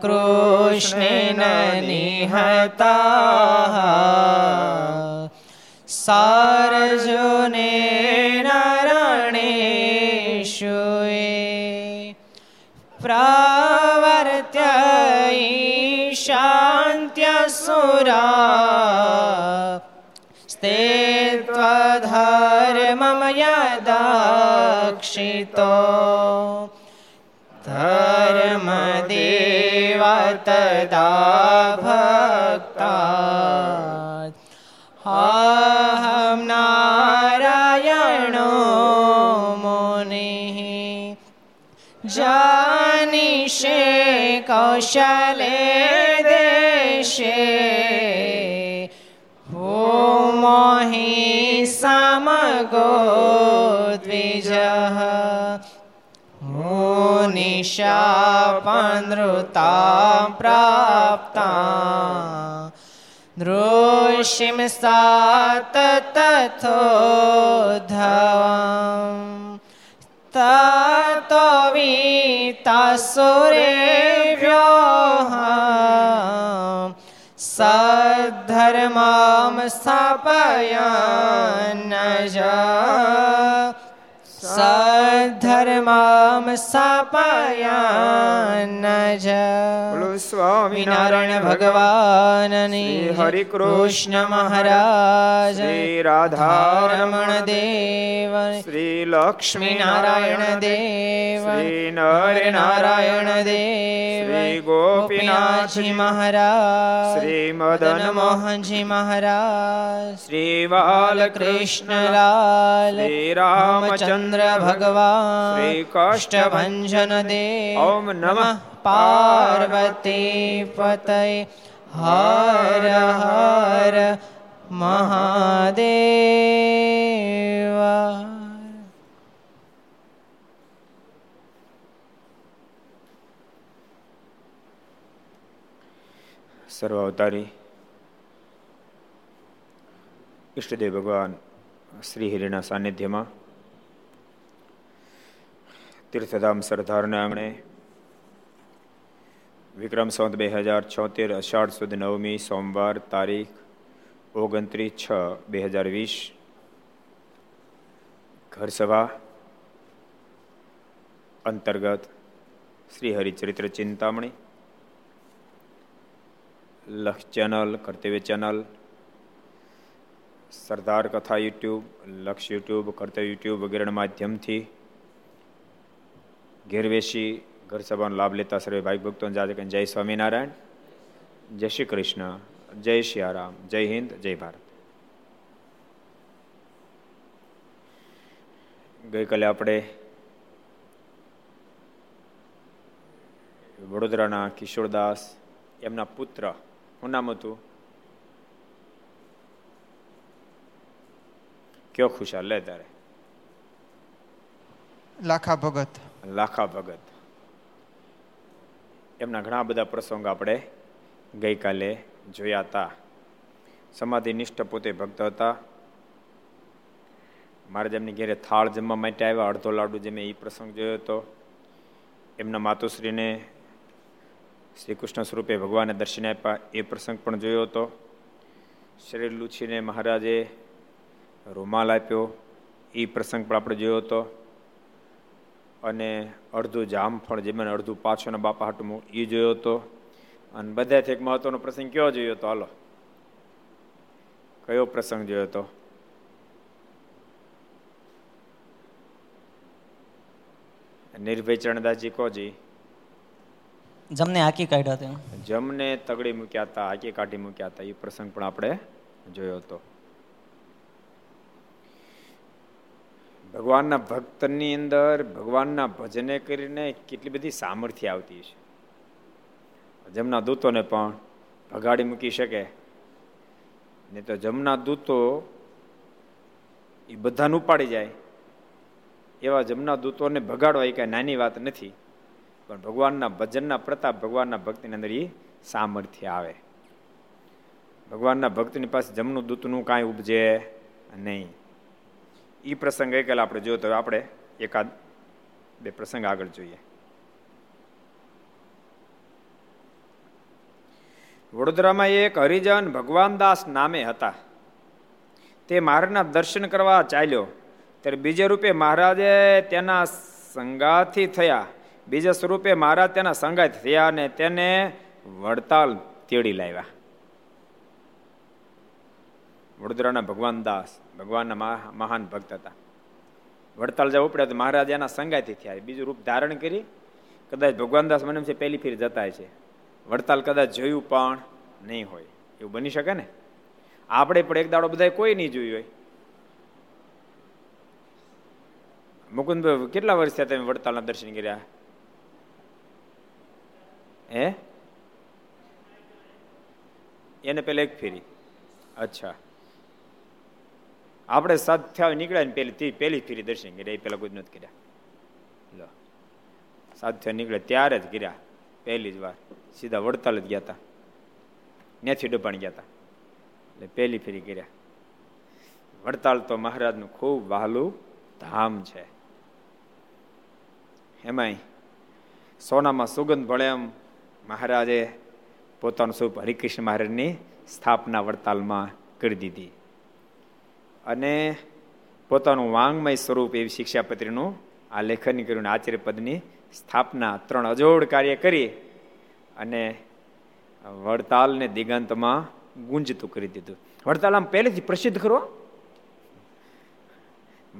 कृष्णेन निहताः सार्जुनेन रणेषु प्रवर्त्य ईशान्त्यसुरा स्ते त्वधर्मं यदक्षितो धर्मदेव तदा भक्ता अहं नारायणो मुनिः जानीषे कौशले देशे भूमहि समगो द्विजः निशापनृता प्राप्ता दृशिं सात तथोद्धवम् ततो वितासुरेभ्यः सद्धर्मां स्थापयन्नज सद्धर्मां स्थापयन्नज। स्वामी नारायण भगवाननी हरि कृष्ण महाराज श्री राधारमण देव श्री लक्ष्मी नारायण देव श्री नर नारायण देव श्री गोपीनाथ जी महाराज श्री मदन मोहन जी महाराज श्री बालकृष्ण लाल श्री रामचंद्र भगवान श्री कष्टभंजन देव। ओम नमः पार्वती पतये हर हर महादेव। सर्वावतारी इष्टदेव भगवान श्रीहरिना सानिध्य में तीर्थधाम सरदारने आंगणे विक्रम संवत 2076 अषाढ़ सुद नवमी सोमवार तारीख 29/6/2020 घरसभा अंतर्गत श्रीहरिचरित्र चिंतामणी लक्ष्य चैनल कर्तव्य चैनल सरदार कथा यूट्यूब लक्ष्य यूट्यूब कर्तव्य यूट्यूब वगैरह माध्यम थी घेर बेसी घर सभाનો લાભ લેતા સર્વે ભાઈ ભક્તોને જાજકન જય સ્વામિનારાયણ, જય શ્રી કૃષ્ણ, જય શ્રી રામ, જય હિન્દ, જય ભારત। ગઈકાલે આપણે વડોદરાના કિશોરદાસ એમના પુત્ર શું નામ હતું કયો ખુશાલ લે તારે લાખા ભગત એમના ઘણા બધા પ્રસંગ આપણે ગઈકાલે જોયા હતા। સમાધિનિષ્ઠ પોતે ભક્ત હતા। મહારાજ એમની ઘેરે થાળ જમવા માટે આવ્યા, અડધો લાડુ જમે એ પ્રસંગ જોયો હતો। એમના માતુશ્રીને શ્રી કૃષ્ણ સ્વરૂપે ભગવાનને દર્શન આપ્યા એ પ્રસંગ પણ જોયો હતો। શરીર લૂછીને મહારાજે રૂમાલ આપ્યો એ પ્રસંગ પણ આપણે જોયો હતો। અને અડધું જામફળ જેમાં અડધું પાછો બાપા હાટું એ જોયો હતો। અને બધાથી એક મહત્વનો પ્રસંગ કયો જોયો હતો? હાલો કયો પ્રસંગ જોયો હતો? નિર્ભય ચરણદાસજી કોજી જમને હાકી કાઢ્યા હતા, જમને તગડી મૂક્યા હતા, હાકી કાઢી મૂક્યા હતા, એ પ્રસંગ પણ આપણે જોયો હતો। ભગવાનના ભક્તની અંદર ભગવાનના ભજને કરીને કેટલી બધી સામર્થ્ય આવતી છે। જમના દૂતોને પણ ભગાડી મૂકી શકે, નહીં તો જમના દૂતો એ બધાને ઉપાડી જાય। એવા જમના દૂતોને ભગાડવા એ કાંઈ નાની વાત નથી, પણ ભગવાનના ભજનના પ્રતાપ, ભગવાનના ભક્તની અંદર એ સામર્થ્ય આવે। ભગવાનના ભક્તની પાસે જમનું દૂતનું કાંઈ ઉપજે નહીં। એ પ્રસંગ ગઈકાલે આપણે જોયો તો આપણે એકાદ બે પ્રસંગ આગળ જોઈએ। વડોદરામાં એક હરિજન ભગવાનદાસ નામે હતા. તે મહારાજના દર્શન કરવા ચાલ્યો ત્યારે બીજે રૂપે મહારાજે તેના સંગાથી થયા. બીજા સ્વરૂપે મહારાજ તેના સંગાથી થયા અને તેને વડતાલ તેડી લાવ્યા. વડોદરાના ભગવાનદાસ ભગવાનના મહાન ભક્ત હતા. વડતાલ જવા ઉપડ્યા તો મહારાજ એના સંગાથી થયા, બીજું રૂપ ધારણ કરી. કદાચ ભગવાનદાસ મને એમ છે પહેલી ફેર જતા છે, વડતાલ કદાચ જોયું પણ નહીં હોય, એવું બની શકે ને. આપણે પણ એક દાડો બધા કોઈ નહીં જોયું હોય. મુકુંદભાઈ કેટલા વર્ષ થયા તમે વડતાલના દર્શન કર્યા? હે, એને પેલા એક ફેરી. અચ્છા, આપણે સાત નીકળ્યા ને પેલી ફેરી દર્શન કર્યા, એ પેલા કોઈ નથી કર્યા. લો, સાત નીકળ્યા ત્યારે જ કર્યા, પહેલી જ વાર સીધા વડતાલ જ ગયા હતા, ત્યાંથી ડબાણ ગયા હતા એટલે પહેલી ફેરી કર્યા. વડતાલ તો મહારાજનું ખૂબ વહાલું ધામ છે. એમાંય સોનામાં સુગંધ ભળે એમ મહારાજે પોતાનું સ્વરૂપ હરિકૃષ્ણ મહારાજની સ્થાપના વડતાલમાં કરી દીધી અને પોતાનું વાંગમય સ્વરૂપ એવી શિક્ષાપત્રીનું આ લેખન કર્યું અને આચાર્યપદની સ્થાપના, ત્રણ અજોડ કાર્ય કરી અને વડતાલને દિગંતમાં ગુંજતું કરી દીધું. વડતાલ આમ પહેલેથી પ્રસિદ્ધ ખરો.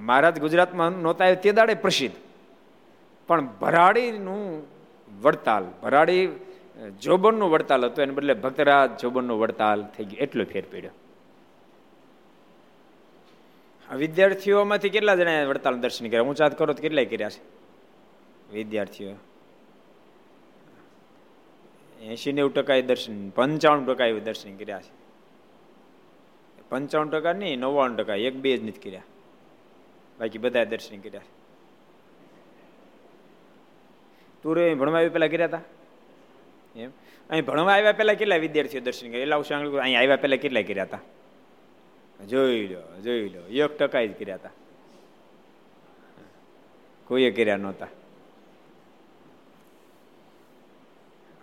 મહારાજ ગુજરાતમાં નહોતા આવ્યા તે દાડે પ્રસિદ્ધ, પણ ભરાડીનું વડતાલ, ભરાડી જોબણનું વડતાલ હતું, એને બદલે ભક્તરાજ જોબણનું વડતાલ થઈ ગયું. એટલો ફેર પડ્યો. વિદ્યાર્થીઓમાંથી કેટલા જણા વડતાલનું દર્શન કર્યા? હું ચાત કરો તો કેટલાય કર્યા છે વિદ્યાર્થીઓ? 80-90% દર્શન, 95% એ દર્શન કર્યા છે. 95% નહીં, 99%, એક બે જ નથી કર્યા, બાકી બધા દર્શન કર્યા છે. તું ભણવા આવ્યા પહેલા કર્યા હતા? એમ અહીં ભણવા આવ્યા પહેલા કેટલા વિદ્યાર્થીઓ દર્શન કર્યા? એલા ઉષા અહીં આવ્યા પહેલા કેટલા કર્યા હતા? જોઈ લો 1% જ કર્યા હતા, કોઈએ કર્યા નહોતા.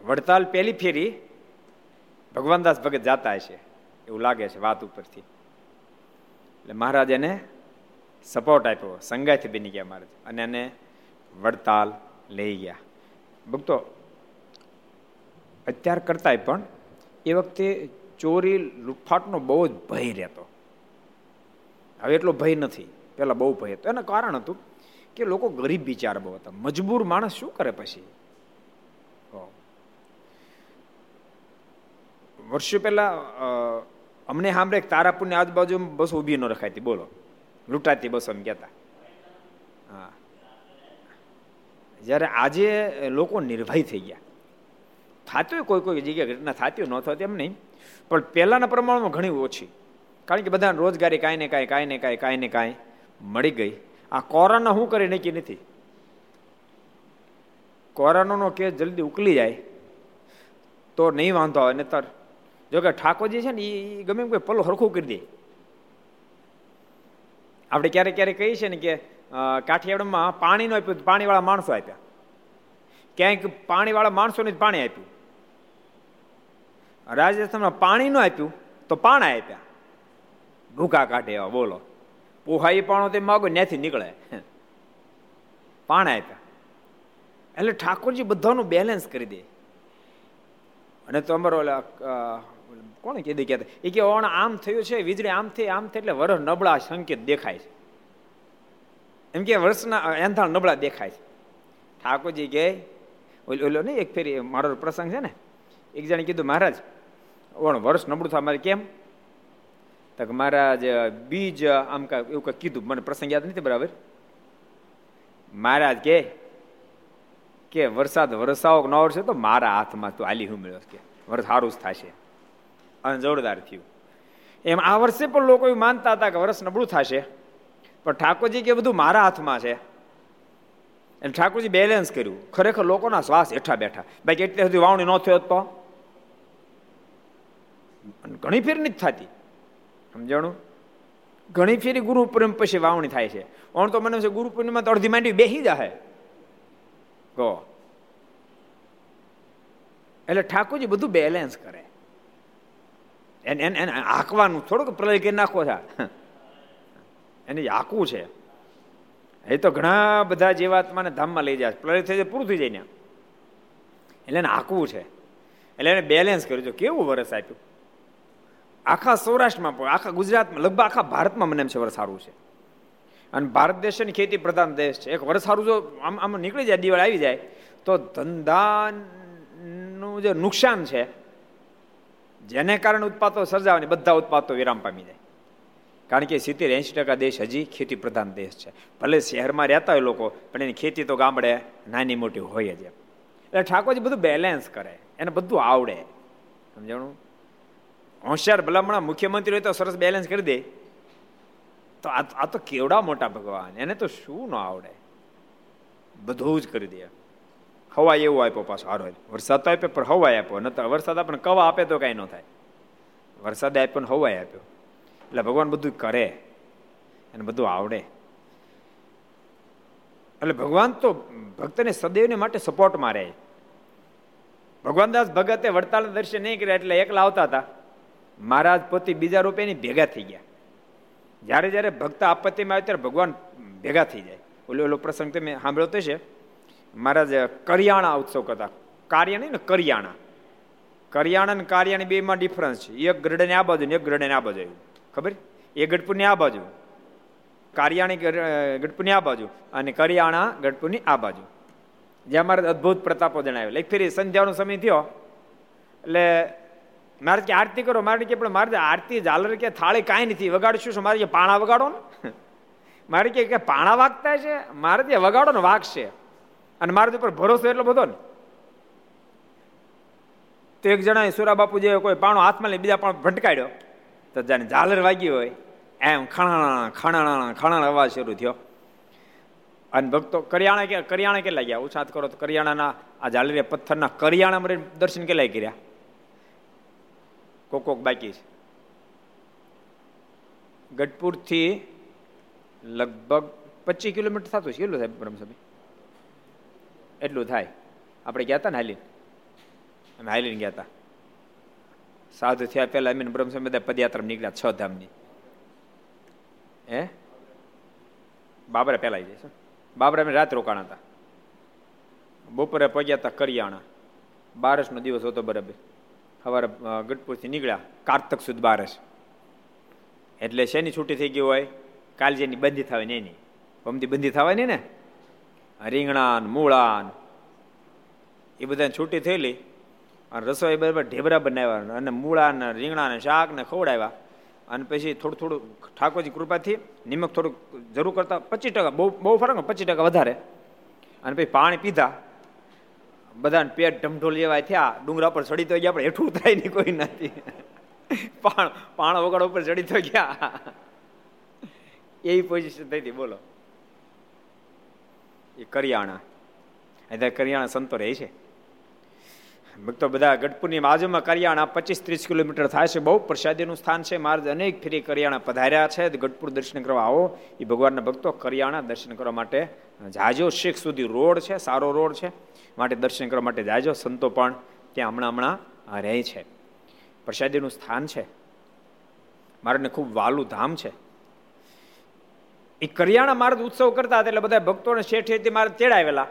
વડતાલ પહેલી ફેરી ભગવાનદાસ ભગત જાતા હશે એવું લાગે છે વાત ઉપરથી. એટલે મહારાજ એને સપોર્ટ આપ્યો, સંગાયથી બની ગયા મહારાજ અને એને વડતાલ લઈ ગયા. ભક્તો અત્યાર કરતાંય પણ એ વખતે ચોરી લૂંટફાટનો બહુ જ ભય રહેતો. હવે એટલો ભય નથી, પહેલાં બહુ ભય હતો. એનું કારણ હતું કે લોકો ગરીબ બિચાર બહુ હતા, મજબૂર માણસ શું કરે પછી. વર્ષો પહેલાં અમને સાંભળે તારાપુરની આજુબાજુ બસો ઊભી ન રખાતી, બોલો લૂંટાતી બસો એમ કહેતા. હા, જ્યારે આજે લોકો નિર્ભય થઈ ગયા. થતી હોય કોઈ જગ્યાએ ઘટના, થતી હોય ન થતી એમ નહીં, પણ પહેલાંના પ્રમાણમાં ઘણી ઓછી, કારણ કે બધાને રોજગારી કાંઈ ને કાંઈ મળી ગઈ. આ કોરોના શું કરી નક્કી નથી. કોરોનાનો કેસ જલ્દી ઉકલી જાય તો નહીં વાંધો આવે, નહીતર જોકે ઠાકોરજી છે ને એ ગમે એમ કોઈ પલ્લું હરખું કરી દે. આપણે ક્યારેક ક્યારેક કહીએ છીએ ને કે કાઠિયાવાડમાં પાણી ન આપ્યું, પાણીવાળા માણસો આપ્યા. ક્યાંક પાણીવાળા માણસોને જ પાણી આપ્યું. રાજસ્થાનમાં પાણી ન આપ્યું તો પાણા આપ્યા. ભૂકા કાઢે એવા, બોલો પોહાઈ પાણો તો માગો ન્યાથી નીકળે, પાણા આપ્યા. એટલે ઠાકોરજી બધાનું બેલેન્સ કરી દે. અને તો અમારો ઓલા કોણ કીધું કહેતા એ કે ઓણ આમ થયું છે, વીજળી આમ થઈ એટલે વરસ નબળા સંકેત દેખાય છે, એમ કે વર્ષના એંધાણ નબળા દેખાય છે. ઠાકોરજી કહે ઓલો નહીં, એક ફેરી મારો પ્રસંગ છે ને, એક જણે કીધું મહારાજ ઓણ વર્ષ નબળું થાય મારે કેમ? તો મહારાજ બીજ આમ કાંઈ એવું કાંઈ કીધું, મને પ્રસંગ યાદ નથી બરાબર. મહારાજ કે વરસાદ વરસાવો ન વરસે તો મારા હાથમાં તું આલી હું મેળવ કે વરસ સારું જ થશે. અને જોરદાર થયું. એમ આ વર્ષે પણ લોકો એવું માનતા હતા કે વરસ નબળું થશે, પણ ઠાકોરજી કે બધું મારા હાથમાં છે. એમ ઠાકોરજી બેલેન્સ કર્યું. ખરેખર લોકોના શ્વાસ હેઠા બેઠા, બાકી એટલે સુધી વાવણી ન થયો તો ઘણી ફેર નથી થતી, સમજાણું? ઘણી ફેરી ગુરુ પૂર્ણિમા પછી વાવણી થાય છે. ઓણ તો મને ગુરુ પૂર્ણિમા તો અડધી માંડવી બેસી જાય. એટલે ઠાકોરજી બધું બેલેન્સ કરે. એને હાંકવાનું, થોડુંક પ્રલય કરી નાખો છો, એને હાંકવું છે. એ તો ઘણા બધા જીવાત્માને ધામમાં લઈ જાય, પ્રલય થઈ જાય, પૂરું થઈ જાય ને, એટલે એને હાંકવું છે. એટલે એને બેલેન્સ કર્યું છે. કેવું વરસ આપ્યું આખા સૌરાષ્ટ્રમાં પણ, આખા ગુજરાતમાં, લગભગ આખા ભારતમાં મને એમ છે વરસારું છે. અને ભારત દેશ છે ને ખેતી પ્રધાન દેશ છે. એક વરસારું જો આમ આમ નીકળી જાય, દિવાળી આવી જાય, તો ધંધાનું જે નુકસાન છે, જેને કારણે ઉત્પાદો સર્જાવાની, બધા ઉત્પાદો વિરામ પામી જાય. કારણ કે 70-80% દેશ હજી ખેતી પ્રધાન દેશ છે. ભલે શહેરમાં રહેતા હોય લોકો, પણ એની ખેતી તો ગામડે નાની મોટી હોય જ. એટલે ઠાકોરજી બધું બેલેન્સ કરે, એને બધું આવડે, સમજાણું. હોશિયાર ભલામણા મુખ્યમંત્રી હોય તો સરસ બેલેન્સ કરી દે, તો આ તો કેવડા મોટા ભગવાન, એને તો શું ન આવડે, બધું જ કરી દે. હવાય એવું આપ્યો, પાછો હારો વરસાદ તો આપ્યો, પણ હવાય આપ્યો. ન તો વરસાદ આપણને કવા આપે તો કાંઈ ન થાય, વરસાદે આપ્યો ને હવાય આપ્યો. એટલે ભગવાન બધું કરે, એને બધું આવડે. એટલે ભગવાન તો ભક્તને સદૈવને માટે સપોર્ટમાં રહે. ભગવાનદાસ ભગતે વડતાલના દર્શન નહીં કર્યા એટલે એકલા આવતા હતા, મહારાજ પોતે બીજા રૂપિયાની ભેગા થઈ ગયા. જ્યારે જ્યારે ભક્ત આપત્તિમાં આવે ત્યારે ભગવાન ભેગા થઈ જાય. ઓલો પ્રસંગ તમે સાંભળ્યો તો છે, મહારાજ કરિયાણા ઉત્સવ કરતા, કાર્ય નહીં ને કરિયાણા, કરિયાણા અને કાર્યાણી બે માં ડિફરન્સ છે. એક ગરડે ને આ બાજુ ને એક ગરડે ને આ બાજુ આવ્યું, ખબર? એ ગઢપુરની આ બાજુ, કાર્યાણી ગઢપુરની આ બાજુ, અને કરિયાણા ગઢપુરની આ બાજુ. જ્યાં મહારાજ અદભુત પ્રતાપો જણાવ્યો. એક ફેરી સંધ્યાનો સમય થયો એટલે મારે કે આરતી કરો. મારે કે પણ મારે આરતી ઝાલર કે થાળી કાંઈ નથી, વગાડશું શું? મારે કે પાણા વગાડો ને. મારે કે પાણા વાગતા છે? મારે ત્યાં વગાડો ને, વાગશે. અને મારા ઉપર ભરોસો એટલો બધો ને, તો એક જણાએ સુરા બાપુ જે કોઈ પાણો હાથમાં લઈ બીજા પાણો ભટકાડ્યો, તો જાણે ઝાલર વાગી હોય એમ ખણાણા ખણાણા ખણાણ અવાજ શરૂ થયો. અને ભક્તો કરિયાણા કેટલા ગયા? ઉછાત કરો તો કરિયાણાના આ ઝાલરિયા પથ્થરના કરિયાણા મરે દર્શન કેટલાય કર્યા? કોક બાકી છે. ગઢપુરથી લગભગ 25 કિલોમીટર થતું છે. કેટલું થાય બ્રહ્મસભી? એટલું થાય. આપણે ગયા હતા ને હાલીને, અમે હાલીને ગયા હતા. સાધુ થયા પહેલા અમે બ્રહ્મસભી બધા પદયાત્રામાં નીકળ્યા 6 ધામની. હે, બાબરા પહેલા આવી જાય. બાબરા અમે રાત રોકાણા હતા, બપોરે પગ્યા હતા કરિયાણા. બારસનો દિવસ હતો બરાબર. સવારે ગઢપુરથી નીકળ્યા, કારતક સુદ 12, એટલે શેની છૂટી થઈ ગઈ હોય? કાલ જેની બંધી થવાની એની, પમથી બંધી થવાની ને, રીંગણાન મૂળાન એ બધાને છૂટી થયેલી. અને રસોઈ બરાબર ઢેબરા બનાવ્યા અને મૂળાને રીંગણાને શાકને ખવડાવ્યા. અને પછી થોડું થોડું ઠાકોરજી કૃપાથી નિમક થોડુંક જરૂર કરતા 25%, બહુ ફરક 25% વધારે. અને પછી પાણી પીધા. બધાને પેટ ઢમઢોલ જેવા થયા. ડુંગરા પર ચડી તો ગયા, પણ હેઠું થાય નહીં કોઈ નથી. પાણ વગર ઉપર ચડી તો ગયા. એવી પોઝિશન થઈ હતી. બોલો, એ કરિયાણા. અત્યારે કરિયાણા સંતો રહે છે. ભક્તો બધા ગઢપુરની બાજુમાં કરિયાણા 25-30 કિલોમીટર થાય છે. બહુ પ્રસાદીનું સ્થાન છે. મહારાજ અનેક ફેરી કરિયાણા પધાર્યા છે. ગઢપુર દર્શન કરવા આવો. એ ભગવાનના ભક્તો કરિયાણા દર્શન કરવા માટે જાજો. શેખ સુધી રોડ છે, સારો રોડ છે, માટે દર્શન કરવા માટે જાજો. સંતો પણ ત્યાં હમણાં રહે છે. પ્રસાદીનું સ્થાન છે. મહારાજને ખૂબ વાલું ધામ છે. એ કરિયાણા મહારાજ ઉત્સવ કરતા હતા એટલે બધા ભક્તોને શેઠેથી મહારાજ તેડાવેલા.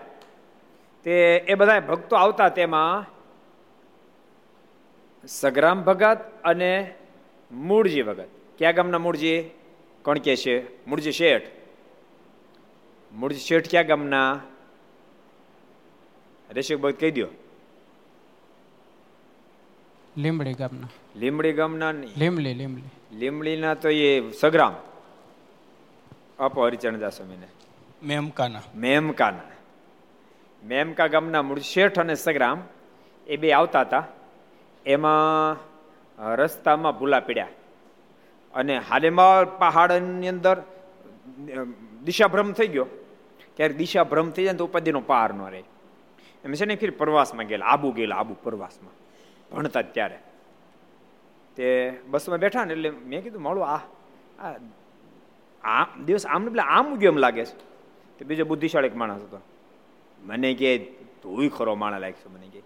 તે એ બધા ભક્તો આવતા તેમાં સગ્રામ ભગત અને મૂળજી ભગત. ક્યાં ગામના મૂળજી? કણકે છે મૂળજી શેઠ. મૂળજી શેઠ ક્યાં ગામના? રેશક ભગત કહી દો. લીમડી ગામના. લીમડી ગામના? લીમડીના તો એ સગ્રામ આપો હરિચરણદાસ સ્વામીને. મેમકાના. મેમકા ગામના મૂળ શેઠ અને સગ્રામ એ બે આવતા હતા. એમાં રસ્તામાં ભૂલા પડ્યા અને હાલેમાલ પહાડની અંદર દિશાભ્રમ થઈ ગયો. ક્યારેક દિશાભ્રમ થઈ જાય તો ઉપાધિનો પાર ન રહે. એમ છે ને ફરી પ્રવાસમાં ગયેલા, આબુ પ્રવાસમાં ભણતા ત્યારે તે બસમાં બેઠા ને એટલે મેં કીધું માળું આ દિવસ આમ એટલે આમ ઉગ્યો એમ લાગે છે. તે બીજો બુદ્ધિશાળી એક માણસ હતો. મને કહે તું ખરો માણા લાગશે. મને કહે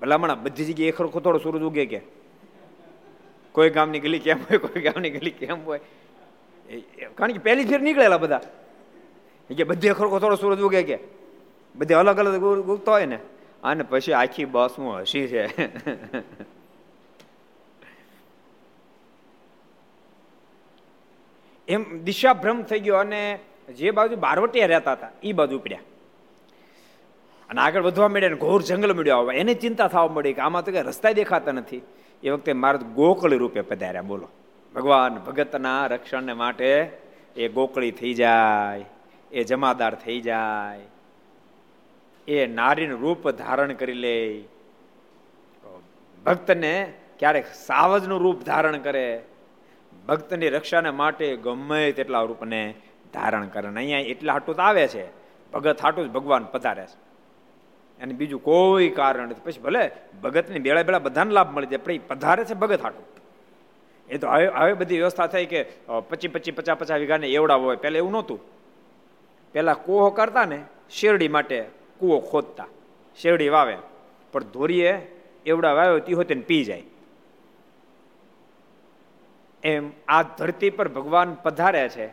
ભલામણા બધી જગ્યાએ ખરો ખોથોડો સૂરજ ઉગે કે કોઈ ગામની ગલી કેમ હોય, કોઈ ગામની ગલી કેમ હોય, કારણ કે પહેલી ફેર નીકળેલા બધા કે બધે ખરખો થોડો સૂરજ ઉગે કે બધે અલગ અલગ ઉગતો હોય ને, અને પછી આખી બસ હું હસી છે. એમ દિશા ભ્રમ થઈ ગયો અને જે બાજુ બારવટિયા રહેતા હતા એ બાજુ ઉપડ્યા અને આગળ વધવા મળ્યા ને ઘોર જંગલ મળ્યો. એને ચિંતા થવા મળી કે આમાં તો કઈ રસ્તા દેખાતા નથી. એ વખતે મારા ગોકળ રૂપે પધાર્યા. બોલો, ભગવાન ભગતના રક્ષણને માટે એ ગોકળી થઈ જાય, એ જમાદાર થઈ જાય, એ નારીનું રૂપ ધારણ કરી લે. ભક્તને ક્યારેક સાવજનું રૂપ ધારણ કરે, ભક્તની રક્ષાને માટે ગમે તેટલા રૂપને ધારણ કરે. અહીંયા એટલા હાટું તો આવે છે, ભગત હાટું જ ભગવાન પધારે છે, અને બીજું કોઈ કારણ નથી. પછી ભલે ભગતને બેળા બેળા બધાને લાભ મળી જાય, પણ એ પધારે છે ભગત હાટું. એ તો હવે બધી વ્યવસ્થા થઈ કે 25-25-50 વીઘાને એવડાવો હોય. પહેલાં એવું નહોતું. પહેલાં કૂવો કરતા ને, શેરડી માટે કૂવો ખોદતા, શેરડી વાવે, પણ ધોરીએ એવડા વાવ્યો તી હોય તેને પી જાય. એમ આ ધરતી પર ભગવાન પધારે છે.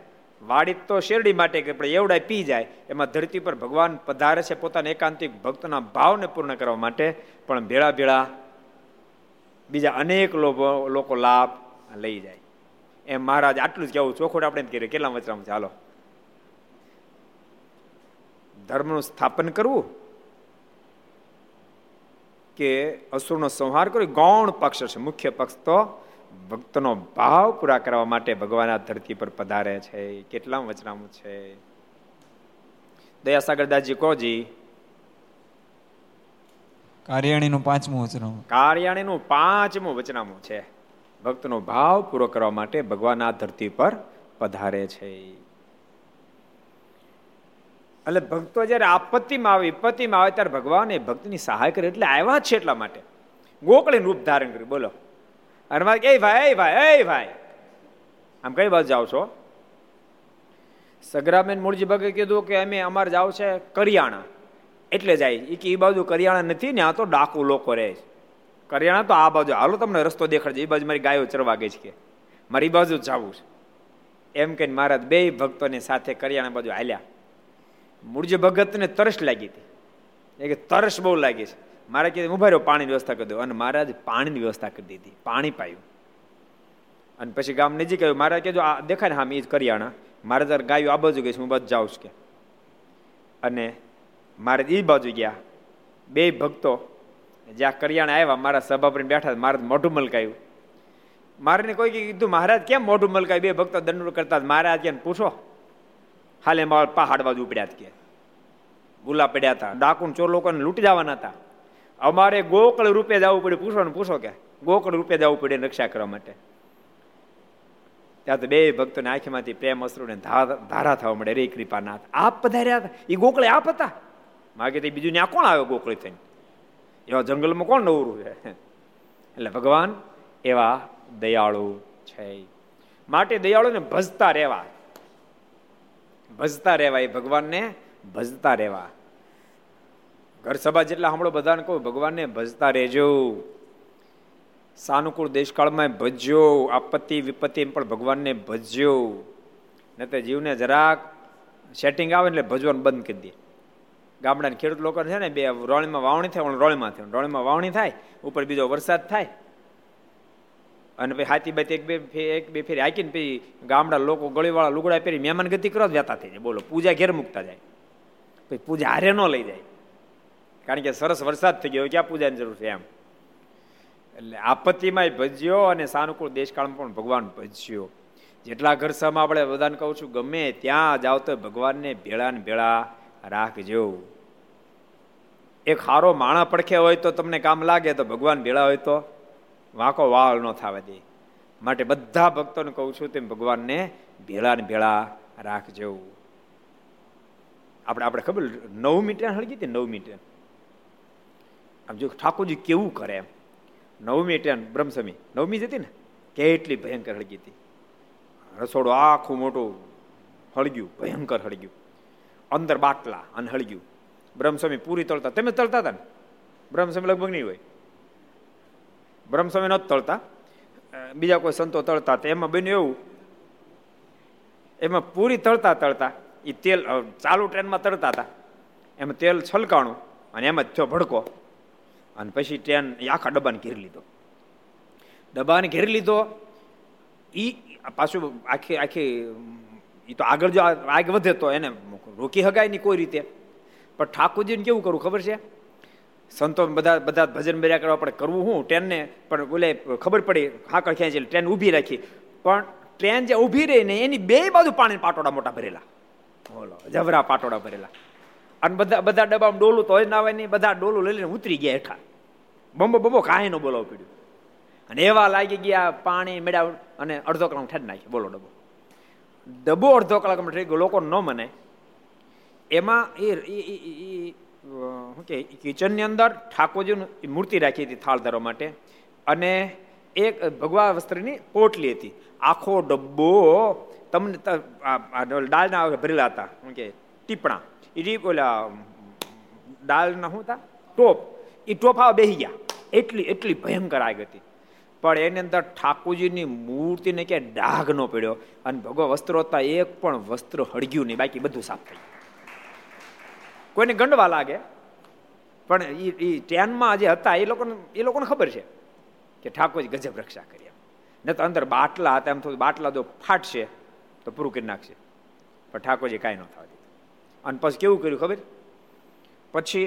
વાડી તો શેરડી માટે કે પણ એવડા પી જાય, એમાં ધરતી પર ભગવાન પધારે છે પોતાના એકાંતિક ભક્તના ભાવને પૂર્ણ કરવા માટે. પણ ભેળા ભેળા બીજા અનેક લોકો લાભ લઈ જાય. એમ મહારાજ આટલું જ કહેવું, ચોખોટ આપણે કર્યું કેટલા વચરામ છે. હાલો, ધર્મનું સ્થાપન કરવું કે અસુરનો સંહાર કરવો ગૌણ પક્ષ છે. મુખ્ય પક્ષ તો ભક્તનો ભાવ પૂરા કરવા માટે ભગવાન આ ધરતી પર પધારે છે. કેટલા વચરામું છે. દયાસાગરદાસજી કોજી કાર્યાણીનું 5મું વચનામું. કાર્યાણીનું 5મું વચનામું છે. ભક્તનો ભાવ પૂરો કરવા માટે ભગવાન આ ધરતી પર પધારે છે. એટલે ભક્તો જયારે આપત્તિમાં આવે ત્યારે ભગવાન એ ભક્તની સહાય કરે. એટલે આવ્યા છે એટલા માટે ગોકળીનું રૂપ ધારણ કર્યું. બોલો, અને મારે એ ભાઈ આમ કઈ બાજુ જાઓ છો? સગરાબેન મૂળજી ભગે કીધું કે અમે અમારે જાવ છે કરિયાણા એટલે જાય. એ કે એ બાજુ કરિયાણા નથી ને, આ તો ડાકુ લોકો રહે છે. કરિયાણા તો આ બાજુ. હાલો, તમને રસ્તો દેખાડજો, એ બાજુ મારી ગાયો ચરવા ગઈ છે કે મારી બાજુ જવું છે. એમ કહીને મહારાજ બે ભક્તોની સાથે કરિયાણા બાજુ હાલ્યા. મૂળજી ભગતને તરસ લાગી હતી, એ તરસ બહુ લાગી છે. મારે કીધું ઉભા રહ્યો, પાણીની વ્યવસ્થા કરી દો. અને મહારાજ પાણીની વ્યવસ્થા કરી દીધી, પાણી પાયું. અને પછી ગામ નજીક આવ્યું. મહારાજ કહેજો આ દેખાય ને, હા એ જ કરિયાણા. મારે જયારે ગાયો આ બાજુ ગઈ છે, હું બાજુ જાઉં છું કે. અને મહારાજ એ બાજુ ગયા. બે ભક્તો જ્યાં કરિયાણા આવ્યા, મારા સભા પર બેઠા. મારે મોઢું મલકાયું. મારે કોઈ કીધું મહારાજ કેમ મોઢું મલકાયું? બે ભક્તો દંડ કરતા. મહારાજ કે પૂછો, હાલે મારા પહાડ બાજુ ઉપડ્યા કે ગુલા પડ્યા હતા, ડાકુ ચોર લોકોને લૂંટી જવાના હતા. અમારે ગોકળ રૂપે જવું પડ્યું. પૂછો ને પૂછો કે ગોકળ રૂપે જવું પડ્યું રક્ષા કરવા માટે. ત્યાં તો બે ભક્તોને આંખીમાંથી પ્રેમ અશ્રુને ધારા થવા મળે. રે કૃપાનાથ, આપ પધાર્યા હતા. એ ગોકળે આપ હતા. માગે તે બીજું ત્યાં કોણ આવ્યો ગોકળી થઈને? એવા જંગલમાં કોણ નવરું છે? એટલે ભગવાન એવા દયાળુ છે, માટે દયાળુને ભજતા રહેવા. એ ભગવાનને ભજતા રહેવા. ઘરસભા જેટલા હમણાં બધાને કહું, ભગવાનને ભજતા રહેજો. સાનુકૂળ દેશકાળમાં ભજ્યો, આપત્તિ વિપત્તિ એમ પણ ભગવાનને ભજ્યો. ન તો જીવને જરાક સેટિંગ આવે એટલે ભજવાનું બંધ કરી દે. ગામડાના ખેડૂત લોકો છે ને, બે રોણીમાં વાવણી થાય, રોણીમાં વાવણી થાય, ઉપર બીજો વરસાદ થાય, અને પછી હાથી બાતી એક બે ફેરી હાકીને પછી ગામડા લોકો ગળીવાળા લુગડા પહેરી મહેમાન ગતિ કરવા જતા થઈ જાય. બોલો, પૂજા ઘેર મૂકતા જાય, પછી પૂજા હારે ન લઈ જાય, કારણ કે સરસ વરસાદ થઈ ગયો, ક્યાં પૂજાની જરૂર છે એમ. એટલે આપત્તિમાં ભજ્યો અને સાનુકૂળ દેશકાળમાં પણ ભગવાન ભજ્યો. જેટલા ઘરસામાં આપણે બધાને કહું છું, ગમે ત્યાં જાવ તો ભગવાનને ભેળા ને ભેળા રાખજો. એક હારો માણા પડખે હોય તો તમને કામ લાગે, તો ભગવાન ભેળા હોય તો વાંકો વાળ ન થવા દે. માટે બધા ભક્તોને કહું છું તેમ ભગવાનને ભેળા ને ભેળા રાખજો. આપણે ખબર 9મી ટ્રેન હળગી હતી. 9મી ટ્રેન આમ જો ઠાકોરજી કેવું કરે એમ. 9મી ટ્રેન બ્રહ્મસમી 9મી જ હતી ને, કેટલી ભયંકર હળગી હતી. રસોડું આખું મોટું હળગ્યું, ભયંકર હળગ્યું. અંદર બાટલા અને હળગ્યું. બ્રહ્મસ્વામી પૂરી તળતા, તમે તળતા હતા ને? બ્રહ્મસ્વામી લગભગ નહીં હોય, બ્રહ્મસ્વામી નહોતા તળતા. બીજા કોઈ સંતો તળતા હતા, એમાં બન્યું એવું, એમાં પૂરી તળતા તળતા એ તેલ ચાલુ ટ્રેનમાં તળતા હતા, એમાં તેલ છલકાણું અને એમાં જ થયો ભડકો, અને પછી ટ્રેન આખા ડબ્બાને ઘેરી લીધો. ડબ્બાને ઘેરી લીધો એ પાછું આખી આખી એ તો આગળ જો આગ વધે તો એને રોકી શકાય નહીં કોઈ રીતે, પણ ઠાકોરજીને કેવું કરવું ખબર છે, સંતો બધા ભજન બેર્યા કરવા પડે, કરવું હું ટ્રેનને પણ બોલે ખબર પડી હાકળ ખેંચી ટ્રેન ઊભી રાખી, પણ ટ્રેન જે ઊભી રહી ને એની બે બાજુ પાણી પાટોડા મોટા ભરેલા, બોલો જબરા પાટોડા ભરેલા, અને બધા ડબ્બામાં ડોલું તો ના આવે નહીં, બધા ડોલું લઈ લઈને ઉતરી ગયા હેઠા, બમ્બો બમ્બો કાંઈ ન બોલાવું પડ્યું, અને એવા લાગી ગયા પાણી મેળા, અને અડધો કલાક ઠેર નાખી, બોલો ડબ્બો ડબ્બો અડધો કલાકમાં ઠરી ગયો, લોકો ન મને એમાં એ શું કે કિચનની અંદર ઠાકોરજીની મૂર્તિ રાખી હતી થાળ ધરવા માટે, અને એક ભગવા વસ્ત્રની પોટલી હતી, આખો ડબ્બો તમને દાળના ભરેલા હતા, શું કે ટીપણા એ ઓલા દાળના શું હતા ટોપ, એ ટોપ આવા બેસી ગયા, એટલી ભયંકર આગ હતી, પણ એની અંદર ઠાકોરજીની મૂર્તિને ક્યાંય ડાઘ ન પડ્યો, અને ભગવા વસ્ત્રો હતા એક પણ વસ્ત્ર હળગ્યું નહીં, બાકી બધું સાફ થઈ ગયું. કોઈને ગંડવા લાગે પણ એ ટ્રેનમાં જે હતા એ લોકોને ખબર છે કે ઠાકોરજી ગજબ રક્ષા કરી, ન તો અંદર બાટલા હતા, એમ થોડું બાટલા જો ફાટશે તો પૂરું કરી નાખશે, પણ ઠાકોરજી કાંઈ ન થવા દીધું. અને પછી કેવું કર્યું ખબર, પછી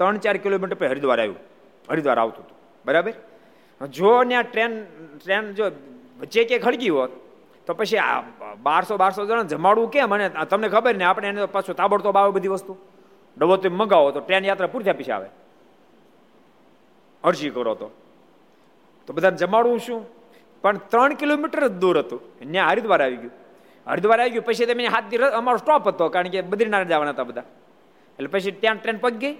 3-4 કિલોમીટર પછી હરિદ્વાર આવ્યું, હરિદ્વાર આવતું હતું બરાબર, જો ને આ ટ્રેન જો વચ્ચે ક્યાંક ખડગી હોત તો પછી આ 1200 જણા જમાડવું કેમ, અને તમને ખબર ને આપણે એને પાછું તાબડતોબ આવે બધી વસ્તુ, ડબ્બો તમે મગાવો તો ટ્રેન યાત્રા પૂરી થયા પછી આવે, અરજી કરો તો બધાને જમાડવું શું, પણ 3 કિલોમીટર જ દૂર હતું ત્યાં હરિદ્વાર આવી ગયું. હરિદ્વાર આવી ગયું પછી તમે 7 દિવસ અમારો સ્ટોપ હતો, કારણ કે બદ્રીનારાયણ જવાના હતા બધા, એટલે પછી ત્યાં ટ્રેન પગ ગઈ,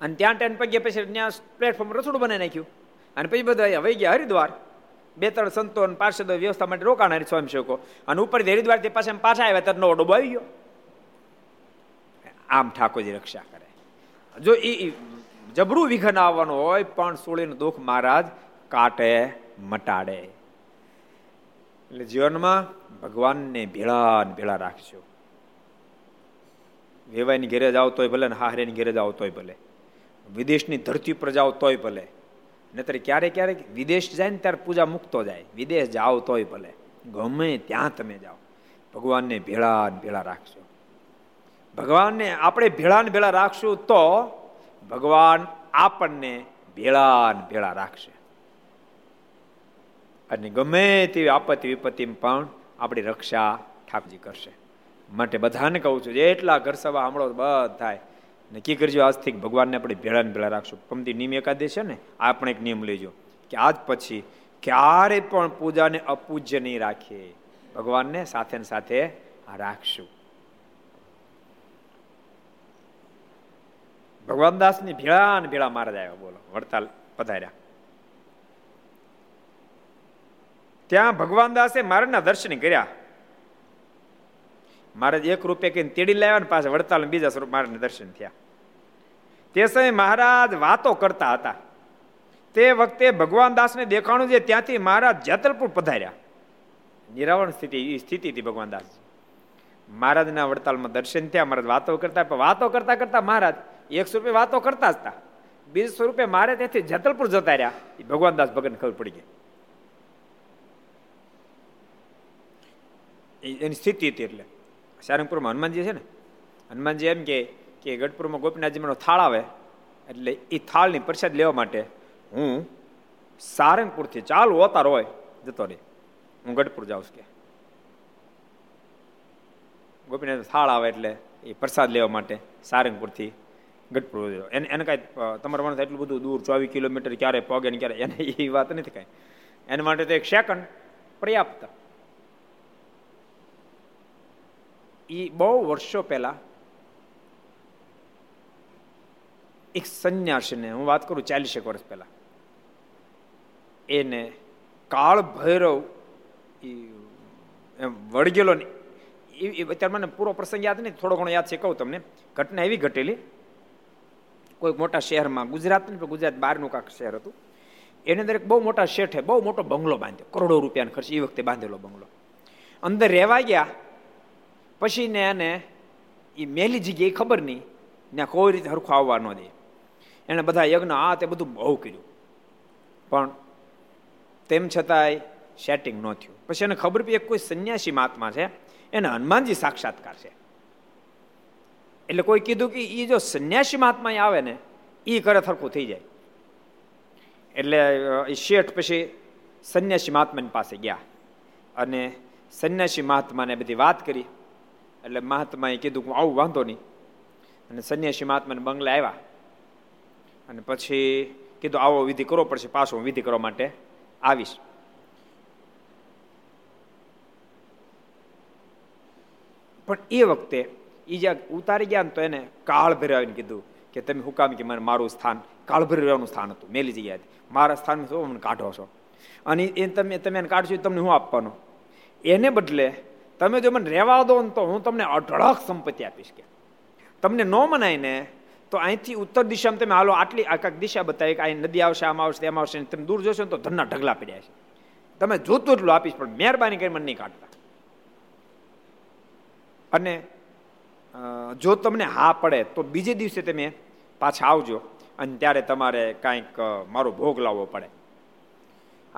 અને ત્યાં ટ્રેન પગ ગયા પછી ત્યાં પ્લેટફોર્મ રસોડું બનાવી નાખ્યું, અને પછી બધા વહી ગયા હરિદ્વાર. 2-3 સંતો પાર્ષદો વ્યવસ્થા માટે રોકાણ હરી સ્વયંસેવકો, અને ઉપરથી હરિદ્વારથી પાછા આવ્યા ત્યારે નવો ડબ્બો આવી ગયો. આમ ઠાકોરજી રક્ષા કરે. જો એ જબરું વિઘન આવવાનું હોય પણ સોળીનું દુઃખ મહારાજ કાટે મટાડે. એટલે જીવનમાં ભગવાનને ભેળા ને ભેળા રાખજો. વેવાઈની ઘેરે જાઓ તોય ભલે, હાહરેની ઘેરે જાઓ તોય ભલે, વિદેશની ધરતી પર જાઓ તોય ભલે, નહીતર ક્યારેક ક્યારેક વિદેશ જાય ને ત્યારે પૂજા મૂકતો જાય, વિદેશ જાઓ તોય ભલે, ગમે ત્યાં તમે જાઓ ભગવાનને ભેળા ને ભેળા રાખશો. ભગવાનને આપણે ભેળા ને ભેળા રાખશું તો ભગવાન આપણને ભેળા ને ભેળા રાખશે, અને ગમે તેવી આપત્તિ વિપત્તિમાં પણ આપણી રક્ષા ઠાકોરજી કરશે. માટે બધાને કહું છું, જેટલા ઘર સભા હમળો બધા નક્કી કરજો આજથી ભગવાનને આપણે ભેળા ને ભેળા રાખશું. પમતી નિયમ એકાદે છે ને, આ પણ એક નિયમ લેજો કે આજ પછી ક્યારે પણ પૂજાને અપૂજ્ય નહીં રાખીએ, ભગવાનને સાથે ને સાથે રાખશું. ભગવાનદાસની ભેળા ને ભેળા મહારાજ આવ્યા, બોલો વડતાલ પધાર્યા, ત્યાં ભગવાનદાસે મહારાજના દર્શન કર્યા. મહારાજ 1 રૂપિયા કહીને તેડી લાવ્યા ને પાછા વડતાલ બીજા સ્વરૂપ મહારાજને દર્શન થયા. તે સમયે મહારાજ વાતો કરતા હતા. તે વખતે ભગવાન દાસને દેખાણું છે, ત્યાંથી મહારાજ જેતલપુર પધાર્યા. નિરાવરણ સ્થિતિ હતી ભગવાન દાસ. મહારાજના વડતાલમાં દર્શન થયા, મહારાજ વાતો કરતા, પણ વાતો કરતા કરતા મહારાજ 1 સ્વરૂપે વાતો કરતા હતા, બીજા સ્વરૂપે મહારાજ ત્યાંથી જેતલપુર જતા રહ્યા. એ ભગવાન દાસ ભગતને ખબર પડી ગઈ. એની સ્થિતિ હતી એટલે સારંગપુરમાં હનુમાનજી છે ને, હનુમાનજી એમ કે ગઢપુરમાં ગોપીનાથજી મારો થાળ આવે, એટલે એ થાળની પ્રસાદ લેવા માટે હું સારંગપુરથી ચાલુ અવતાર હોય જતો રહે, હું ગઢપુર જાઉં છું કે ગોપીનાથ થાળ આવે એટલે એ પ્રસાદ લેવા માટે સારંગપુરથી ગઢપુર એને કાંઈ તમારા માણસ એટલું બધું દૂર 24 કિલોમીટર ક્યારે પગે ને ક્યારે, એને એ વાત નથી કાંઈ, એના માટે તો 1 સેકન્ડ પર્યાપ્ત. એ બહુ વર્ષો પહેલા એક સંન્યાસીને, હું વાત કરું 40 વર્ષ પહેલા, એને કાળ ભૈરવ વળગેલો ને એ અત્યારે મને પૂરો પ્રસંગ યાદ નહીં, થોડો ઘણો યાદ છે કહું તમને. ઘટના એવી ઘટેલી કોઈક મોટા શહેરમાં, ગુજરાત નહીં પણ ગુજરાત બહારનું કાંક શહેર હતું, એની અંદર એક બહુ મોટા શેઠે બહુ મોટો બંગલો બાંધ્યો, કરોડો રૂપિયાનો ખર્ચ, એ વખતે બાંધેલો બંગલો. અંદર રહેવા ગયા પછી ને એને એ મેલી જગ્યાએ ખબર નહીં, ત્યાં કોઈ રીતે હરખું આવવા ન દે. એણે બધા યજ્ઞ આ તે બધું બહુ કર્યું, પણ તેમ છતાંય સેટિંગ ન થયું. પછી એને ખબર પડી એક કોઈ સંન્યાસી મહાત્મા છે, એને હનુમાનજી સાક્ષાત્કાર છે. એટલે કોઈ કીધું કે એ જો સંન્યાસી મહાત્મા આવે ને એ કરે હરખું થઈ જાય. એટલે એ શેઠ પછી સંન્યાસી મહાત્માની પાસે ગયા અને સંન્યાસી મહાત્માને બધી વાત કરી. એટલે મહાત્માએ કીધું કે આવું વાંધો નહીં, અને સંન્યાસી મહાત્માને બંગલે આવ્યા અને પછી કીધું આવો વિધિ કરવો પડશે, પાછો હું વિધિ કરવા માટે આવીશ. પણ એ વખતે એ જ્યાં ઉતારી ગયા ને તો એને કાળ ભેરાવીને કીધું કે તમે હુકામ કે મને મારું સ્થાન કાળ ભેરાવાનું સ્થાન હતું, મેલી જગ્યા હતી, મારા સ્થાનમાં શું મને કાઢો છો? અને એ તમે એને કાઢશો તમને હું આપવાનો? એને બદલે તમે જો મને રહેવા દો ને તો હું તમને અઢળક સંપત્તિ આપીશ. કે તમને ન મનાય ને તો અહીંથી ઉત્તર દિશામાં તમે હાલો, આટલી આખા દિશા બતાવી કે અહીં નદી આવશે, આમ આવશે, તેમ આવશે, તમે દૂર જોશો ને તો ધનના ઢગલા પડ્યા છે. તમે જોતું એટલું આપીશ, પણ મહેરબાની કરી મને નહીં કાઢતા. અને જો તમને હા પડે તો બીજે દિવસે તમે પાછા આવજો અને ત્યારે તમારે કાંઈક મારો ભોગ લાવવો પડે.